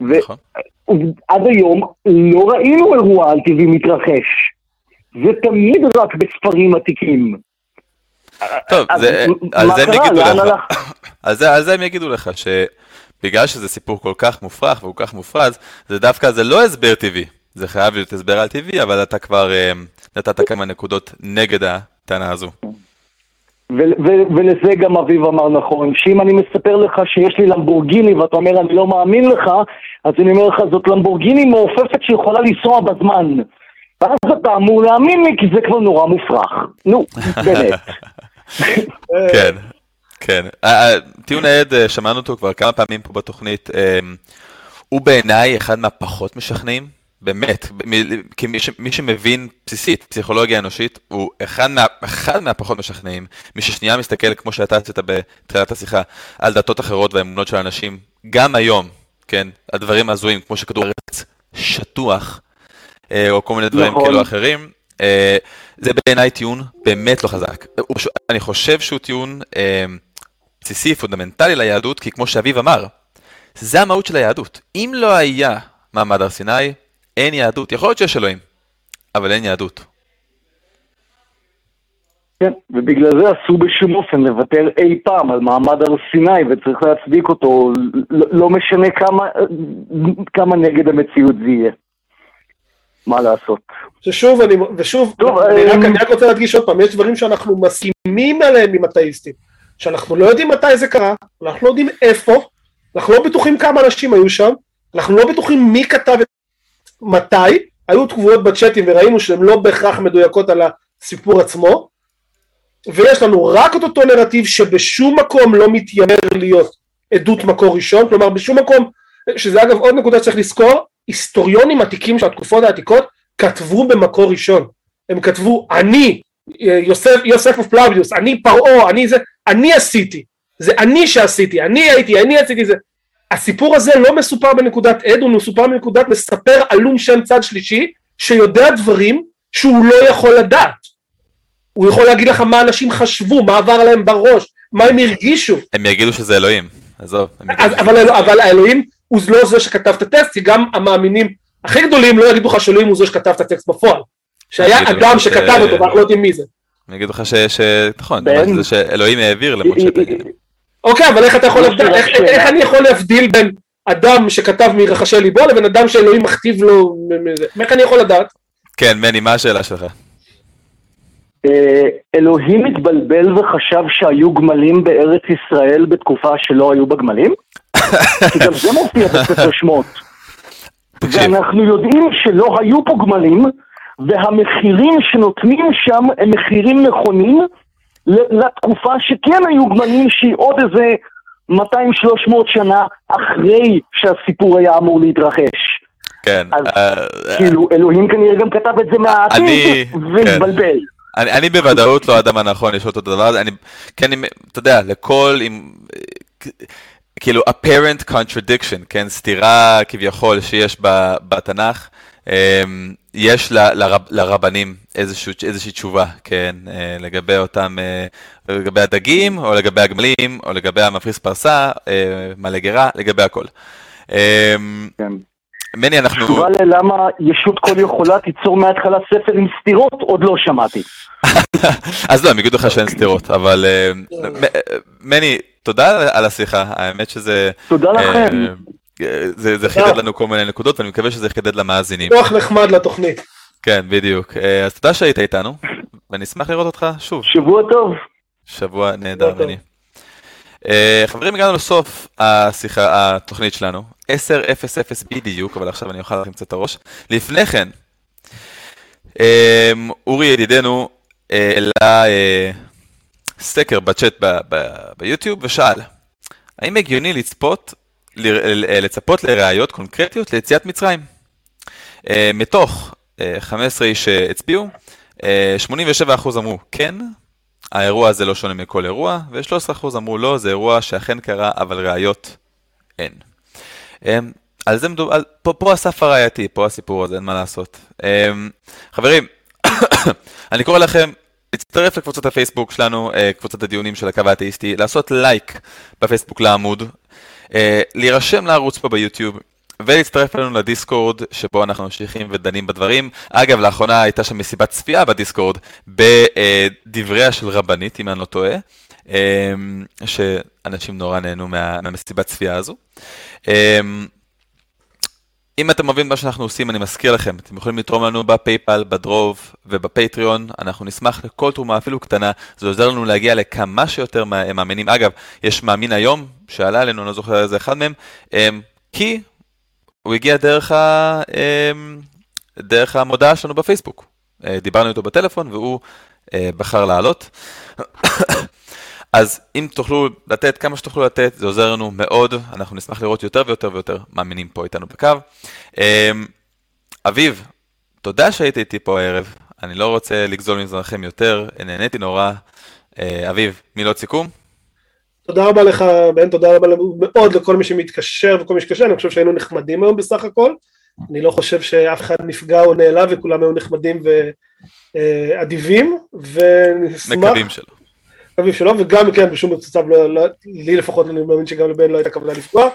ועד היום לא ראינו אירוע על טבעי מתרחש, זה תמיד רק בספרים עתיקים. טוב, על זה הם יגידו לך שבגלל שזה סיפור כל כך מופרך וכל כך מופרז, זה דווקא זה לא הסבר טבעי, זה חייב להיות הסבר על טבעי, אבל אתה כבר נתת כמה נקודות נגד הטענה הזו. ולזה גם אביב אמר נכון, שאם אני מספר לך שיש לי למבורגיני ואתה אומר אני לא מאמין לך, אז אני אומר לך זאת למבורגיני מעופפת שיכולה לנסוע בזמן, ואז אתה אמור להאמין לי כי זה כבר נורא מופרך. נו, באמת. כן, כן. טיעון העד, שמענו אותו כבר כמה פעמים פה בתוכנית, הוא בעיניי אחד מהפחות משכנעים, באמת, כי מי שמבין בסיסית, פסיכולוגיה אנושית, הוא אחד מהפחות משכנעים. מי ששנייה מסתכל, כמו שאתה עשית בתחילת השיחה, על דתות אחרות והאמונות של אנשים, גם היום, כן, הדברים הזויים, כמו שכדור ארץ שטוח, או כל מיני דברים כאלו אחרים, זה בעיניי טיעון באמת לא חזק. אני חושב שהוא טיעון בסיסי, פונדמנטלי ליהדות, כי כמו שאביב אמר, זה המהות של היהדות. אם לא היה מעמד הר סיני, אין יהדות. יכול להיות שיש אלוהים, אבל אין יהדות. כן, ובגלל זה עשו בשום אופן לוותר אי פעם על מעמד הר סיני, וצריך להצדיק אותו, לא משנה כמה, כמה נגד המציאות זה יהיה. מה לעשות? ששוב, אני, ושוב, טוב, אני, רק, אני רק רוצה להדגיש עוד פעם, יש דברים שאנחנו מסכימים עליהם עם אתאיסטים, שאנחנו לא יודעים מתי זה קרה, אנחנו לא יודעים איפה, אנחנו לא בטוחים כמה אנשים היו שם, אנחנו לא בטוחים מי כתב את מתי, היו תגובות בצ'אטים וראינו שהן לא בהכרח מדויקות על הסיפור עצמו, ויש לנו רק אותו טונרטיב שבשום מקום לא מתיימר להיות עדות מקור ראשון, כלומר בשום מקום, שזה אגב עוד נקודה שצריך לזכור, היסטוריונים עתיקים של התקופות העתיקות כתבו במקור ראשון, הם כתבו אני, יוסף, יוסף פלביוס, אני פרעו, אני זה, אני עשיתי, זה אני שעשיתי, אני הייתי, אני עשיתי זה, הסיפור הזה לא מסופר בנקודת עד, הוא מסופר בנקודת מספר עלום שם צד שלישי, שיודע דברים שהוא לא יכול לדעת. הוא יכול להגיד לך מה אנשים חשבו, מה עבר עליהם בראש, מה הם הרגישו. הם יגידו שזה אלוהים, עזוב. אז, אבל, אבל האלוהים הוא לא זה שכתב את הטקסט, כי גם המאמינים הכי גדולים לא יגידו לך שאלוהים הוא זה שכתב את הטקסט בפועל. שהיה אדם שכתב ש... אותו, ואנחנו לא יודעים מי זה. אני אגיד לך ש... ש... נכון, בין... זה שאלוהים העביר למות שאתה יגיד. אוקיי, אבל איך אתה יכול להבדיל, איך, איך אני יכול להבדיל בין אדם שכתב מרחשי ליבו לבין אדם שאלוהים מכתיב לו, איך אני יכול לדעת? כן, מני, מה השאלה שלך? אלוהים התבלבל וחשב שהיו גמלים בארץ ישראל בתקופה שלא היו בגמלים? כי גם זה מופיע בספר שמות. ואנחנו יודעים שלא היו פה גמלים, והמחירים שנותנים שם הם מחירים נכונים, לתקופה שכן היו גמלים שהיא עוד איזה מאתיים שלוש מאות שנה אחרי שהסיפור היה אמור להתרחש. כן. אז כאילו אלוהים כנראה גם כתב את זה מהעתיד והתבלבל. אני בוודאות לא האדם הנכון לשאול אותו דבר הזה. כן, אתה יודע, לכל... כאילו apparent contradiction, כן, סתירה כביכול שיש בתנ"ך. יש לרבנים איזושהי תשובה, כן, לגבי אותם, לגבי הדגים, או לגבי הגמלים, או לגבי המפריס פרסה, מלגרה, לגבי הכל. מני, אנחנו... תשובה ללמה ישות כל יכולה תיצור מההתחלה ספר עם סתירות, עוד לא שמעתי. אז לא, מגידו לך שאין סתירות, אבל מני, תודה על השיחה, האמת שזה... תודה לכם. זה, זה חידד לנו כל מיני נקודות, ואני מקווה שזה חידד למאזינים. כוח נחמד לתוכנית. כן, בדיוק. אז תודה שהיית איתנו, ואני אשמח לראות אותך שוב. שבוע טוב. שבוע נהדר, מני. חברים, הגענו לסוף השיחה, התוכנית שלנו. עשר אפס אפס בדיוק, אבל עכשיו אני אוכל לכם קצת את הראש. לפני כן, אורי ידידנו העלה סקר בצ'אט ביוטיוב ושאל, האם הגיוני לצפות לצפות לראיות קונקרטיות ליציאת מצרים. מתוך חמש עשרה איש שהצביעו, שמונים ושבע אחוז אמרו כן, האירוע הזה לא שונה מכל אירוע, ו-שלושה עשר אחוז אמרו לא, זה אירוע שאכן קרה, אבל ראיות אין. על זה מדובר, פה הסף הראייתי, פה הסיפור הזה, אין מה לעשות. חברים, אני קורא לכם, להצטרף לקבוצת הפייסבוק שלנו, קבוצת הדיונים של הקו האתאיסטי, לעשות לייק בפייסבוק לעמוד, להירשם לערוץ פה ביוטיוב ולהצטרף אלינו לדיסקורד שבו אנחנו ממשיכים ודנים בדברים. אגב, לאחרונה הייתה שם מסיבת צפייה בדיסקורד בדבריה של רבנית, אם אני לא טועה, שאנשים נורא נהנו מהמסיבת צפייה הזו. אם אתם מבינים מה שאנחנו עושים, אני מזכיר לכם, אתם יכולים לתרום לנו בפייפל, בדרוב ובפטריון, אנחנו נשמח לכל תרומה אפילו קטנה, זה עוזר לנו להגיע לכמה שיותר מאמינים. אגב, יש מאמין היום שעלה עלינו, אני לא זוכר איזה אחד מהם, כי הוא הגיע דרך, ה... דרך המודעה שלנו בפייסבוק. דיברנו איתו בטלפון והוא בחר לעלות. אז אם תוכלו לתת כמה שתוכלו לתת, זה עוזר לנו מאוד, אנחנו נשמח לראות יותר ויותר ויותר מאמינים פה איתנו בקו. אביב, תודה שהיית איתי פה הערב, אני לא רוצה לגזול מזרחם יותר, נהניתי נורא. אביב, מילות סיכום? תודה רבה לך, בן, תודה רבה מאוד לכל מי שמתקשר וכל מי שקשה, אני חושב שהיינו נחמדים היום בסך הכל, אני לא חושב שאף אחד נפגע או נעלה וכולם היו נחמדים ועדיבים, ונשמח... מקווים שלו. מקווים שלו, וגם כן בשום מצב, לי לפחות אני מאמין שגם לבן לא הייתה כוונה לפגוע,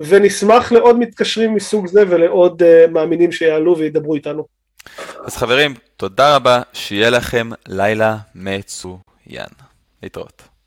ונשמח לעוד מתקשרים מסוג זה ולעוד מאמינים שיעלו וידברו איתנו. אז חברים, תודה רבה, שיהיה לכם לילה מצוין. להתראות.